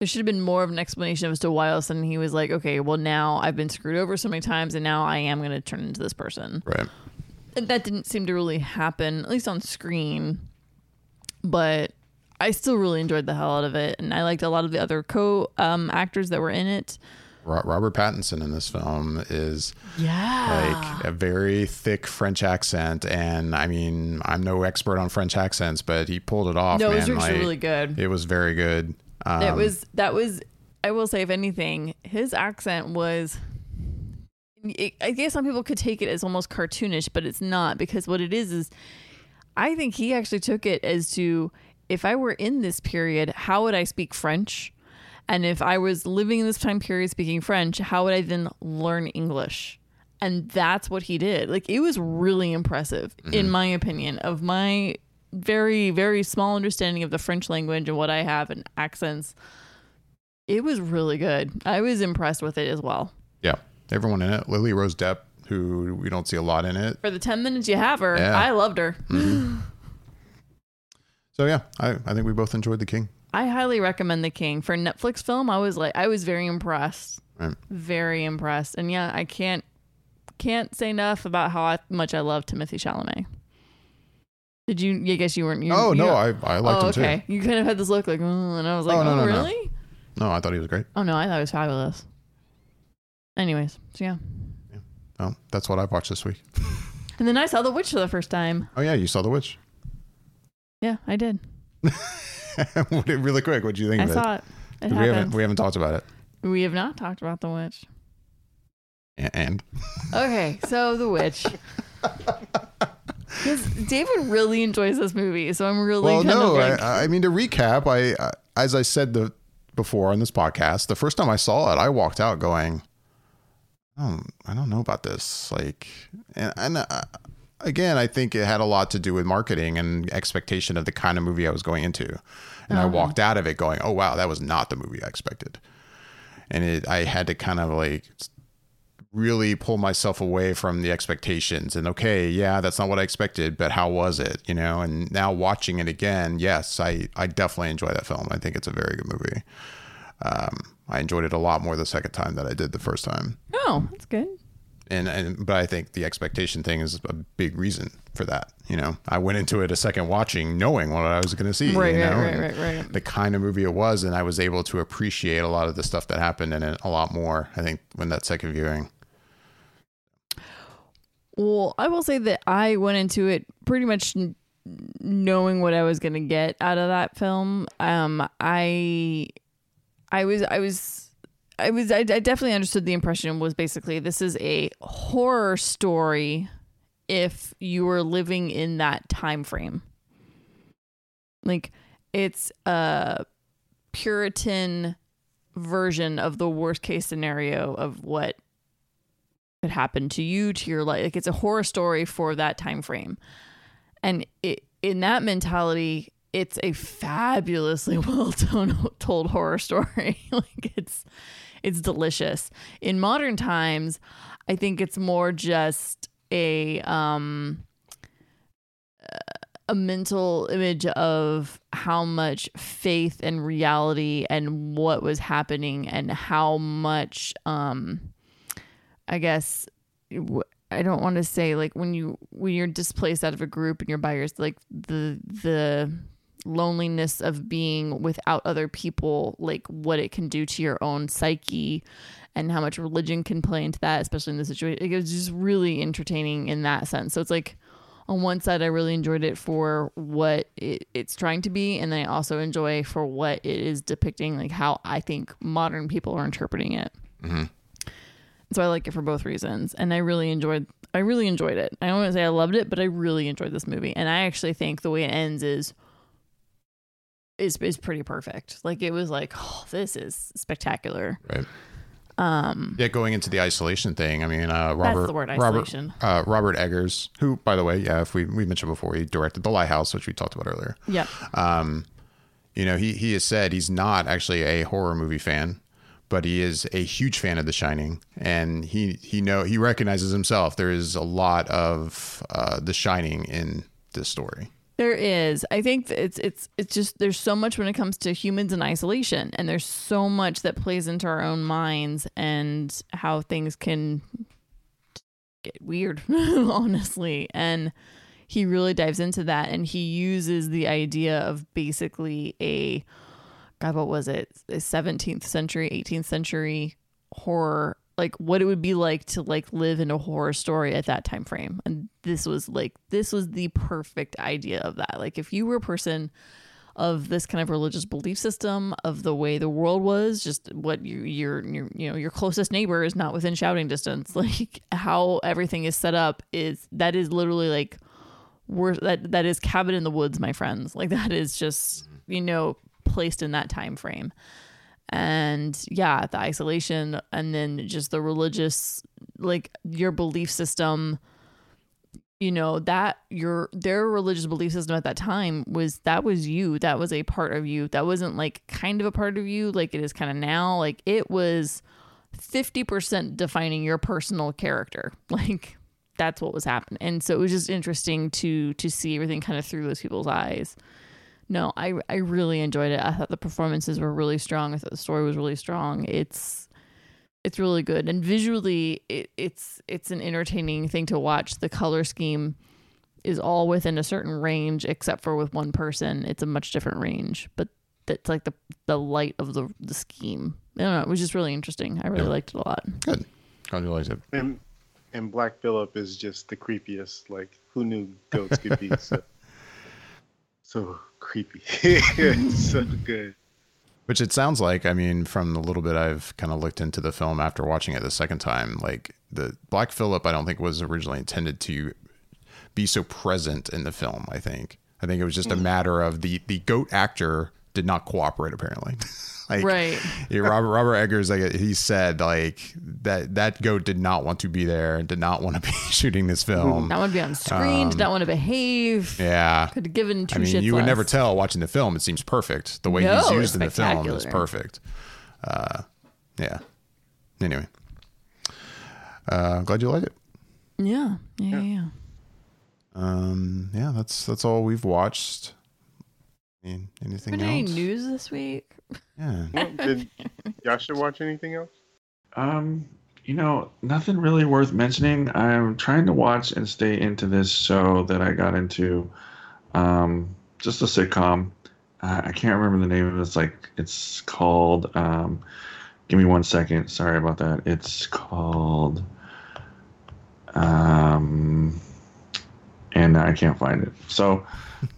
There should have been more of an explanation as to why all of a sudden he was like, okay, well, now I've been screwed over so many times, and now I am going to turn into this person. Right. And that didn't seem to really happen, at least on screen. But I still really enjoyed the hell out of it, and I liked a lot of the other co-actors that were in it. Robert Pattinson in this film is like a very thick French accent. And I mean, I'm no expert on French accents, but he pulled it off. No, it was really good. It was very good. That was I will say, if anything, his accent was, I guess some people could take it as almost cartoonish, but it's not, because what it is I think he actually took it as to, if I were in this period, how would I speak French? And if I was living in this time period speaking French, how would I then learn English? And that's what he did. Like, it was really impressive, in my opinion, of my very, very small understanding of the French language and what I have and accents. It was really good. I was impressed with it as well. Yeah. Everyone in it. Lily Rose Depp, who we don't see a lot in it. For the 10 minutes you have her, yeah. I loved her. Mm-hmm. So, yeah, I think we both enjoyed The King. I highly recommend The King. For a Netflix film, I was very impressed. Right. Very impressed. And, yeah, I can't say enough about how much I love Timothée Chalamet. Did you? I guess you weren't. I liked him, okay. Too. You kind of had this look like, and I was like, no, really? No. No, I thought he was great. Oh, no, I thought he was fabulous. Anyways, so yeah. Oh, that's what I watched this week. And then I saw The Witch for the first time. Oh, yeah, you saw The Witch. Yeah, I did. Really quick, what did you think of it? I saw it. We haven't talked about it. We have not talked about The Witch. And? Okay, so The Witch. Because David really enjoys this movie, so I'm really kind of like... I mean, to recap, I as I said before on this podcast, the first time I saw it, I walked out going, I don't know about this. Like, and again, I think it had a lot to do with marketing and expectation of the kind of movie I was going into. And I walked out of it going, oh, wow, that was not the movie I expected. And I had to kind of like really pull myself away from the expectations and, okay, yeah, that's not what I expected, but how was it? You know, and now watching it again, yes, I definitely enjoy that film. I think it's a very good movie. I enjoyed it a lot more the second time than I did the first time. Oh, that's good. But I think the expectation thing is a big reason for that. You know, I went into it a second watching knowing what I was going to see. Right, you know? Right. The kind of movie it was, and I was able to appreciate a lot of the stuff that happened in it a lot more, I think, when that second viewing. Well, I will say that I went into it pretty much knowing what I was going to get out of that film. I definitely understood the impression was basically this is a horror story if you were living in that time frame. Like, it's a Puritan version of the worst case scenario of what could happen to you, to your life. Like, it's a horror story for that time frame. And in that mentality, it's a fabulously well-told horror story. Like, it's delicious. In modern times, I think it's more just a mental image of how much faith and reality and what was happening and how much, I guess. I don't want to say, like, when you're displaced out of a group and you're by yourself, like the loneliness of being without other people, like what it can do to your own psyche and how much religion can play into that, especially in this situation. It was just really entertaining in that sense. So it's like, on one side, I really enjoyed it for what it's trying to be, and then I also enjoy for what it is depicting, like how I think modern people are interpreting it. Mm-hmm. So I like it for both reasons, and I really enjoyed it. I don't want to say I loved it, but I really enjoyed this movie, and I actually think the way it ends is pretty perfect. Like, it was like, oh, this is spectacular. Right. Yeah, going into the isolation thing. I mean, Robert Eggers, who, by the way, yeah, if we mentioned before, he directed The Lighthouse, which we talked about earlier. Yeah. You know, he has said he's not actually a horror movie fan, but he is a huge fan of The Shining, and he recognizes himself. There is a lot of The Shining in this story. There is. I think it's just, there's so much when it comes to humans in isolation, and there's so much that plays into our own minds and how things can get weird, honestly. And he really dives into that, and he uses the idea of basically a 17th century, 18th century horror, like what it would be like to like live in a horror story at that time frame. And this was the perfect idea of that. Like, if you were a person of this kind of religious belief system, of the way the world was, just what your closest neighbor is not within shouting distance, like how everything is set up is literally like that is Cabin in the Woods, my friends. Like that is just, placed in that time frame. And yeah, the isolation, and then just the religious, like your belief system, that their religious belief system at that time was you, that was a part of you. That wasn't like kind of a part of you like it is kind of now. Like it was 50% defining your personal character. Like that's what was happening. And so it was just interesting to see everything kind of through those people's eyes. No, I really enjoyed it. I thought the performances were really strong. I thought the story was really strong. It's really good. And visually, it's an entertaining thing to watch. The color scheme is all within a certain range, except for with one person. It's a much different range. But it's like the light of the scheme. I don't know. It was just really interesting. I really liked it a lot. Good. I realized it. And Black Phillip is just the creepiest. Like, who knew goats could be so creepy? It's so good. Which it sounds like, I mean, from the little bit I've kind of looked into the film after watching it the second time, like the Black Phillip, I don't think was originally intended to be so present in the film. I think it was just a matter of the goat actor did not cooperate, apparently. Like, right. Robert Eggers, like he said, like that goat did not want to be there and did not want to be shooting this film. Not want to be on screen. Did not want to behave. Yeah. Could have given two shits. I mean, you would never tell watching the film. It seems perfect. The way he's used in the film is perfect. Yeah. Anyway, glad you liked it. Yeah. Yeah. Yeah. That's all we've watched. Anything else? Any news this week? Yeah. Well, did Yasha watch anything else? Nothing really worth mentioning. I'm trying to watch and stay into this show that I got into. Just a sitcom. I can't remember the name of it. It's called. Give me 1 second. Sorry about that. It's called. And I can't find it. So,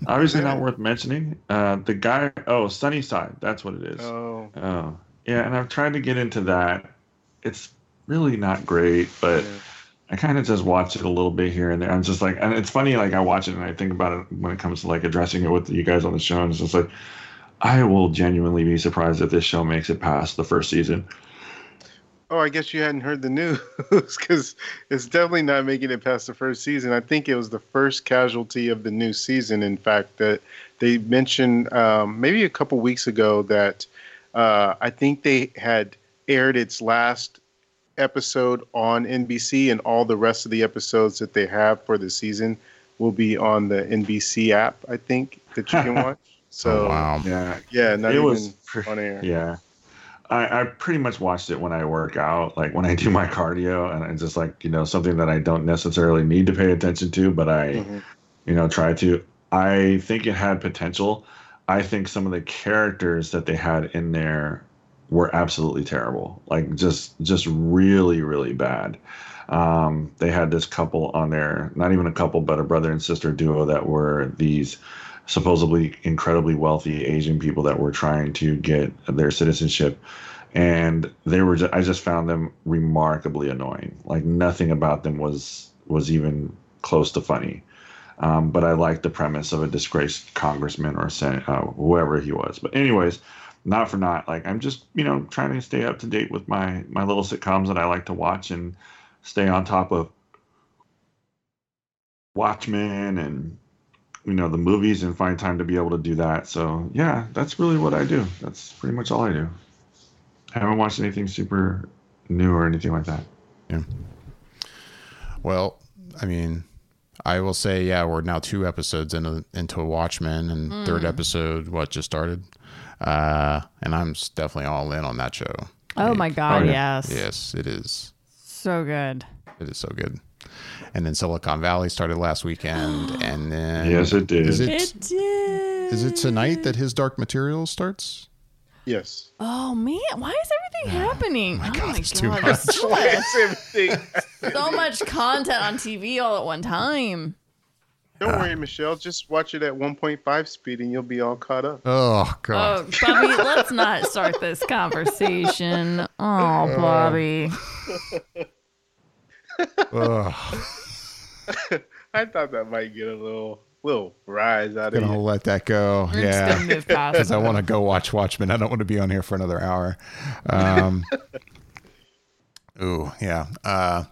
obviously not worth mentioning. The guy, Sunnyside, that's what it is. Oh. Yeah, and I've tried to get into that. It's really not great, but I kind of just watch it a little bit here and there. I'm just like, and it's funny, like I watch it and I think about it when it comes to like addressing it with you guys on the show. And it's just like, I will genuinely be surprised if this show makes it past the first season. Oh, I guess you hadn't heard the news, because it's definitely not making it past the first season. I think it was the first casualty of the new season, in fact, that they mentioned maybe a couple weeks ago that I think they had aired its last episode on NBC, and all the rest of the episodes that they have for the season will be on the NBC app, I think, that you can watch. So, wow. Yeah, not it even was on air. Yeah. I pretty much watched it when I work out, like when I do my cardio, and it's just like, something that I don't necessarily need to pay attention to, but I, try to. I think it had potential. I think some of the characters that they had in there were absolutely terrible, like just really, really bad. They had this couple on there, not even a couple, but a brother and sister duo that were these supposedly incredibly wealthy Asian people that were trying to get their citizenship. And they were I just found them remarkably annoying. Like nothing about them was even close to funny. But I liked the premise of a disgraced congressman or senator, whoever he was. But anyways, not for naught. Like I'm just, trying to stay up to date with my little sitcoms that I like to watch and stay on top of Watchmen and the movies, and find time to be able to do that. So yeah, that's really what I do. That's pretty much all I do. I haven't watched anything super new or anything like that. Yeah. Well, I mean, I will say, yeah, we're now 2 episodes into Watchmen, and third episode, just started. And I'm definitely all in on that show. Oh my God. Yes. Yes, it is. So good. It is so good. And then Silicon Valley started last weekend, and then yes, it did. Is it tonight that His Dark Materials starts? Yes. Oh man, why is everything happening? Oh my God, it's too much. So much content on TV all at one time. Don't worry, Michelle. Just watch it at 1.5 speed and you'll be all caught up. Oh, God. Oh, Bobby, let's not start this conversation. Oh, Bobby. I thought that might get a little rise out of you. I'll let that go. We're just gonna move past. Because I want to go watch Watchmen. I don't want to be on here for another hour. Ooh, yeah.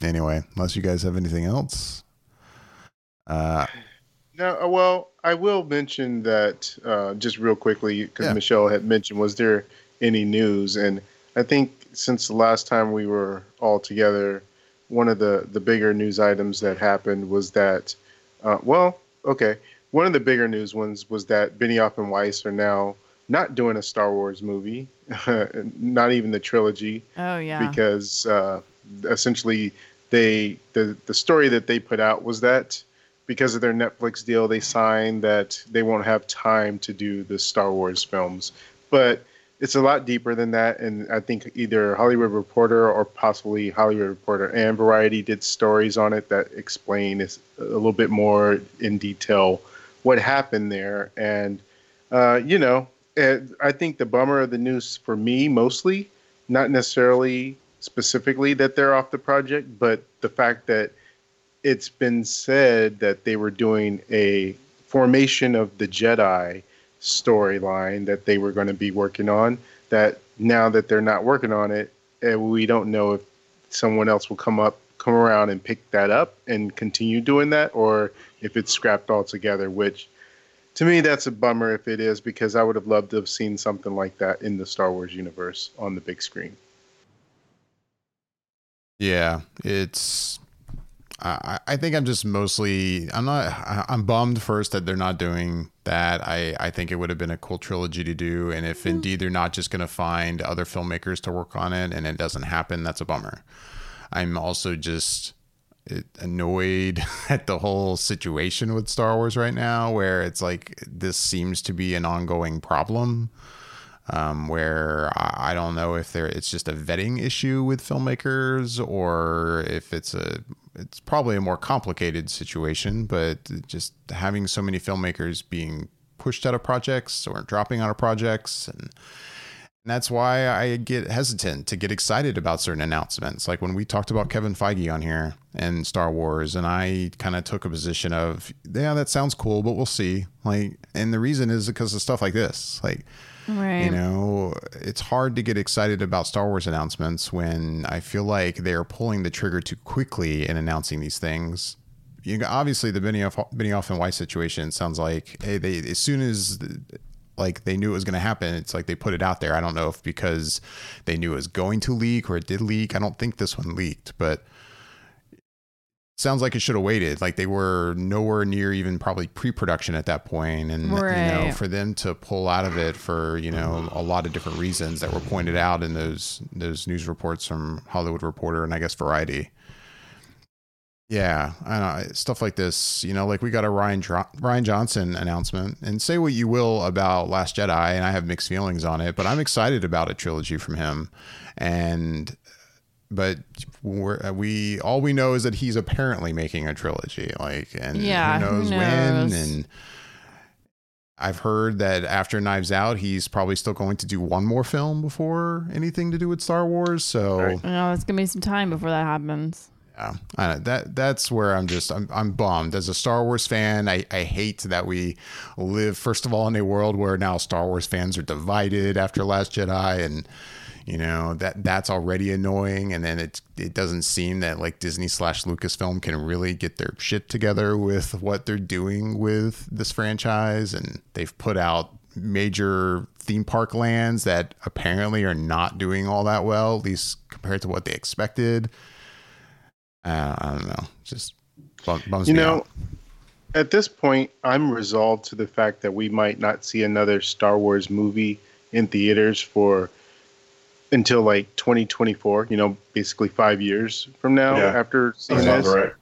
Anyway, unless you guys have anything else. No, well, I will mention that just real quickly, because Michelle had mentioned, was there any news? And I think since the last time we were all together, one of the bigger news items that happened was that, one of the bigger news ones was that Benioff and Weiss are now not doing a Star Wars movie, not even the trilogy. Oh, yeah. Because essentially the story that they put out was that because of their Netflix deal, they signed that they won't have time to do the Star Wars films. But it's a lot deeper than that, and I think either Hollywood Reporter or possibly Hollywood Reporter and Variety did stories on it that explain a little bit more in detail what happened there. And, I think the bummer of the news for me mostly, not necessarily specifically that they're off the project, but the fact that it's been said that they were doing a formation of the Jedi storyline that they were going to be working on, that now that they're not working on it, we don't know if someone else will come around and pick that up and continue doing that, or if it's scrapped altogether, which to me that's a bummer if it is, because I would have loved to have seen something like that in the Star Wars universe on the big screen. Yeah, it's I think I'm just mostly, I'm bummed first that they're not doing that. I think it would have been a cool trilogy to do. And if indeed they're not just going to find other filmmakers to work on it and it doesn't happen, that's a bummer. I'm also just annoyed at the whole situation with Star Wars right now, where it's like, this seems to be an ongoing problem. Where I don't know if it's just a vetting issue with filmmakers, or if it's probably a more complicated situation, but just having so many filmmakers being pushed out of projects or dropping out of projects. And that's why I get hesitant to get excited about certain announcements. Like when we talked about Kevin Feige on here and Star Wars, and I kind of took a position of, yeah, that sounds cool, but we'll see. Like, and the reason is because of stuff like this, like, right. You know, it's hard to get excited about Star Wars announcements when I feel like they're pulling the trigger too quickly in announcing these things. Obviously, the Benioff and Weiss situation sounds like, hey, they, as soon as like they knew it was going to happen, it's like they put it out there. I don't know if because they knew it was going to leak or it did leak. I don't think this one leaked, but sounds like it should have waited. Like they were nowhere near even probably pre-production at that point. And, right. You know, for them to pull out of it for, you know, a lot of different reasons that were pointed out in those news reports from Hollywood Reporter and I guess Variety. Yeah. I know, stuff like this, you know, like we got a Rian Johnson announcement, and say what you will about Last Jedi, and I have mixed feelings on it, but I'm excited about a trilogy from him. And, but we all we know is that he's apparently making a trilogy, like, and who knows when. And I've heard that after Knives Out, he's probably still going to do one more film before anything to do with Star Wars. So it's gonna be some time before that happens. Yeah, I know. That's where I'm bummed as a Star Wars fan. I hate that we live, first of all, in a world where now Star Wars fans are divided after Last Jedi, and you know, that's already annoying. And then it doesn't seem that like Disney / Lucasfilm can really get their shit together with what they're doing with this franchise. And they've put out major theme park lands that apparently are not doing all that well, at least compared to what they expected. I don't know. Just bums me out. At this point, I'm resolved to the fact that we might not see another Star Wars movie in theaters for until like 2024, you know, basically 5 years from now after seeing this. Right.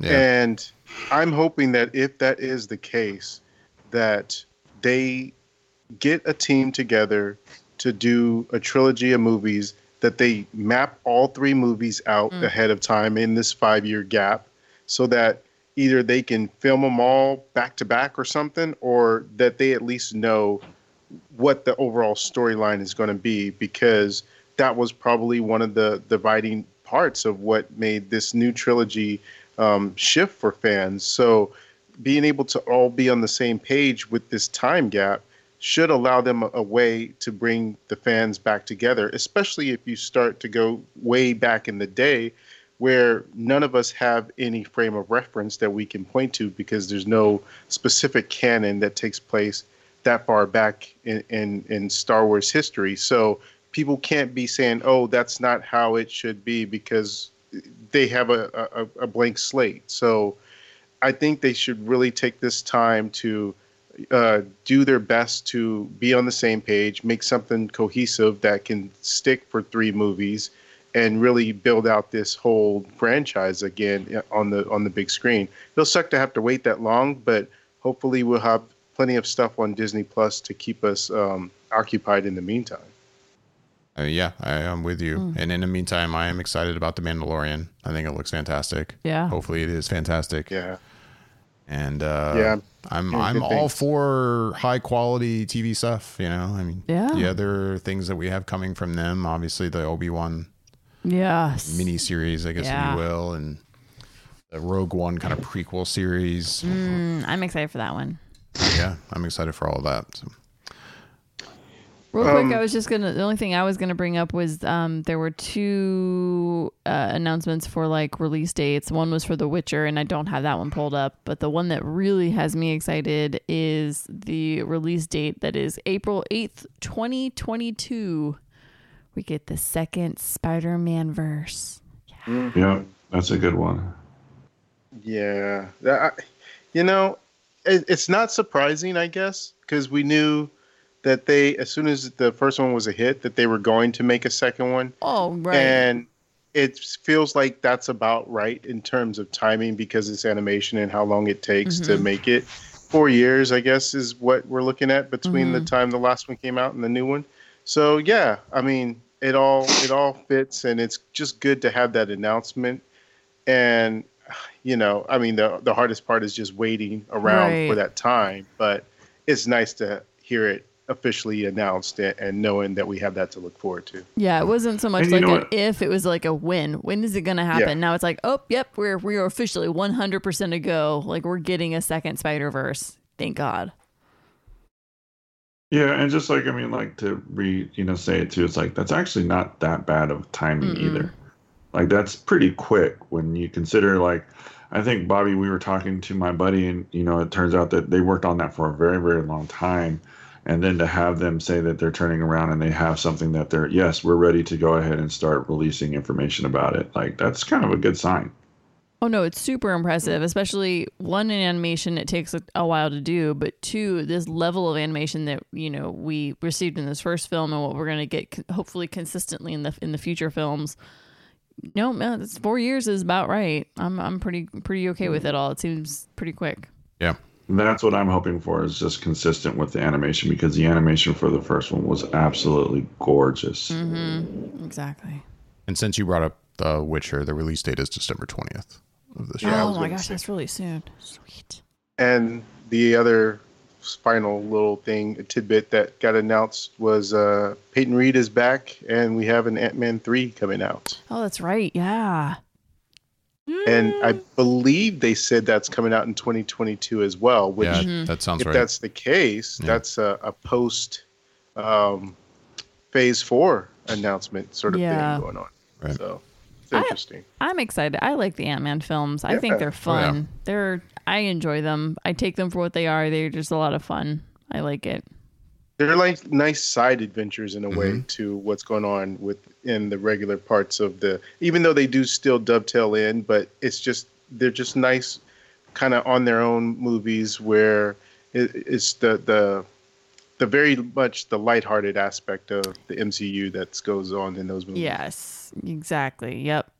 Yeah. And I'm hoping that if that is the case, that they get a team together to do a trilogy of movies, that they map all three movies out ahead of time in this 5-year gap, so that either they can film them all back to back or something, or that they at least know what the overall storyline is going to be, because that was probably one of the dividing parts of what made this new trilogy shift for fans. So being able to all be on the same page with this time gap should allow them a way to bring the fans back together, especially if you start to go way back in the day where none of us have any frame of reference that we can point to because there's no specific canon that takes place that far back in Star Wars history. So people can't be saying, oh, that's not how it should be, because they have a blank slate. So I think they should really take this time to do their best to be on the same page, make something cohesive that can stick for three movies, and really build out this whole franchise again on the big screen. It'll suck to have to wait that long, but hopefully we'll have plenty of stuff on Disney Plus to keep us occupied in the meantime. Yeah, I am with you. And in the meantime, I am excited about The Mandalorian. I think it looks fantastic. Yeah. Hopefully it is fantastic. Yeah. And I'm all for high quality TV stuff, you know. I mean, yeah, there are things that we have coming from them. Obviously, the Obi-Wan mini series, I guess if you will, and the Rogue One kind of prequel series. I'm excited for that one. Yeah, I'm excited for all of that. So. Real quick, I was just gonna. The only thing I was gonna bring up was there were two announcements for like release dates. One was for The Witcher, and I don't have that one pulled up. But the one that really has me excited is the release date that is April 8th, 2022. We get the second Spider-Man verse. Yeah. Yeah, that's a good one. Yeah, you know, it's not surprising, I guess, because we knew that they, as soon as the first one was a hit, that they were going to make a second one. Oh, right. And it feels like that's about right in terms of timing because it's animation and how long it takes to make it. 4 years, I guess, is what we're looking at between the time the last one came out and the new one. So, yeah, I mean, it all fits, and it's just good to have that announcement. And, you know, I mean, the hardest part is just waiting around for that time, but it's nice to hear it officially announced it and knowing that we have that to look forward to. Yeah, it wasn't so much like an if, it was like a when. When is it going to happen? Yeah. Now it's like, oh, yep, we are officially 100% to go. Like, we're getting a second Spider-Verse. Thank God. Yeah, and just like, I mean, like to say it too, it's like, that's actually not that bad of timing either. Like, that's pretty quick when you consider, like, I think, Bobby, we were talking to my buddy and, you know, it turns out that they worked on that for a very, very long time. And then to have them say that they're turning around and they have something that they're, yes, we're ready to go ahead and start releasing information about it. Like, that's kind of a good sign. Oh, no, it's super impressive, especially one, in animation, it takes a while to do. But two, this level of animation that, you know, we received in this first film and what we're going to get hopefully consistently in the future films. No, it's 4 years is about right. I'm pretty okay with it all. It seems pretty quick. Yeah. That's what I'm hoping for, is just consistent with the animation, because the animation for the first one was absolutely gorgeous. Mm-hmm. Exactly. And since you brought up The Witcher, the release date is December 20th of this year. Oh my gosh, that's really soon. Sweet. And the other final little thing, tidbit that got announced was Peyton Reed is back, and we have an Ant-Man 3 coming out. Oh, that's right. Yeah. And I believe they said that's coming out in 2022 as well, which that sounds right. If that's the case, that's a post phase 4 announcement sort of thing going on. Right. So it's interesting. I'm excited. I like the Ant-Man films. I think they're fun. Yeah. I enjoy them. I take them for what they are. They're just a lot of fun. I like it. They're like nice side adventures in a way to what's going on within the regular parts of even though they do still dovetail in, but it's just, they're just nice kind of on their own movies where it's the very much the lighthearted aspect of the MCU that goes on in those movies. Yes, exactly. Yep.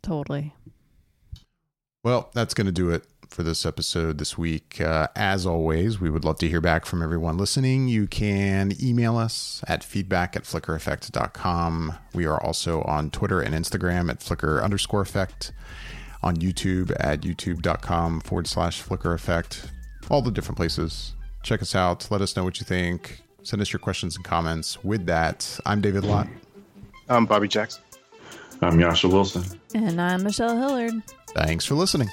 Totally. Well, that's going to do it for this episode this week. As always, we would love to hear back from everyone listening. You can email us at feedback@flickreffect.com. We are also on Twitter and Instagram at Flickr_effect. on YouTube at youtube.com/Flickr Effect. All the different places. Check us out. Let us know what you think. Send us your questions and comments. With that, I'm David Lott. I'm Bobby Jackson. I'm Yasha Wilson. And I'm Michelle Hillard. Thanks for listening.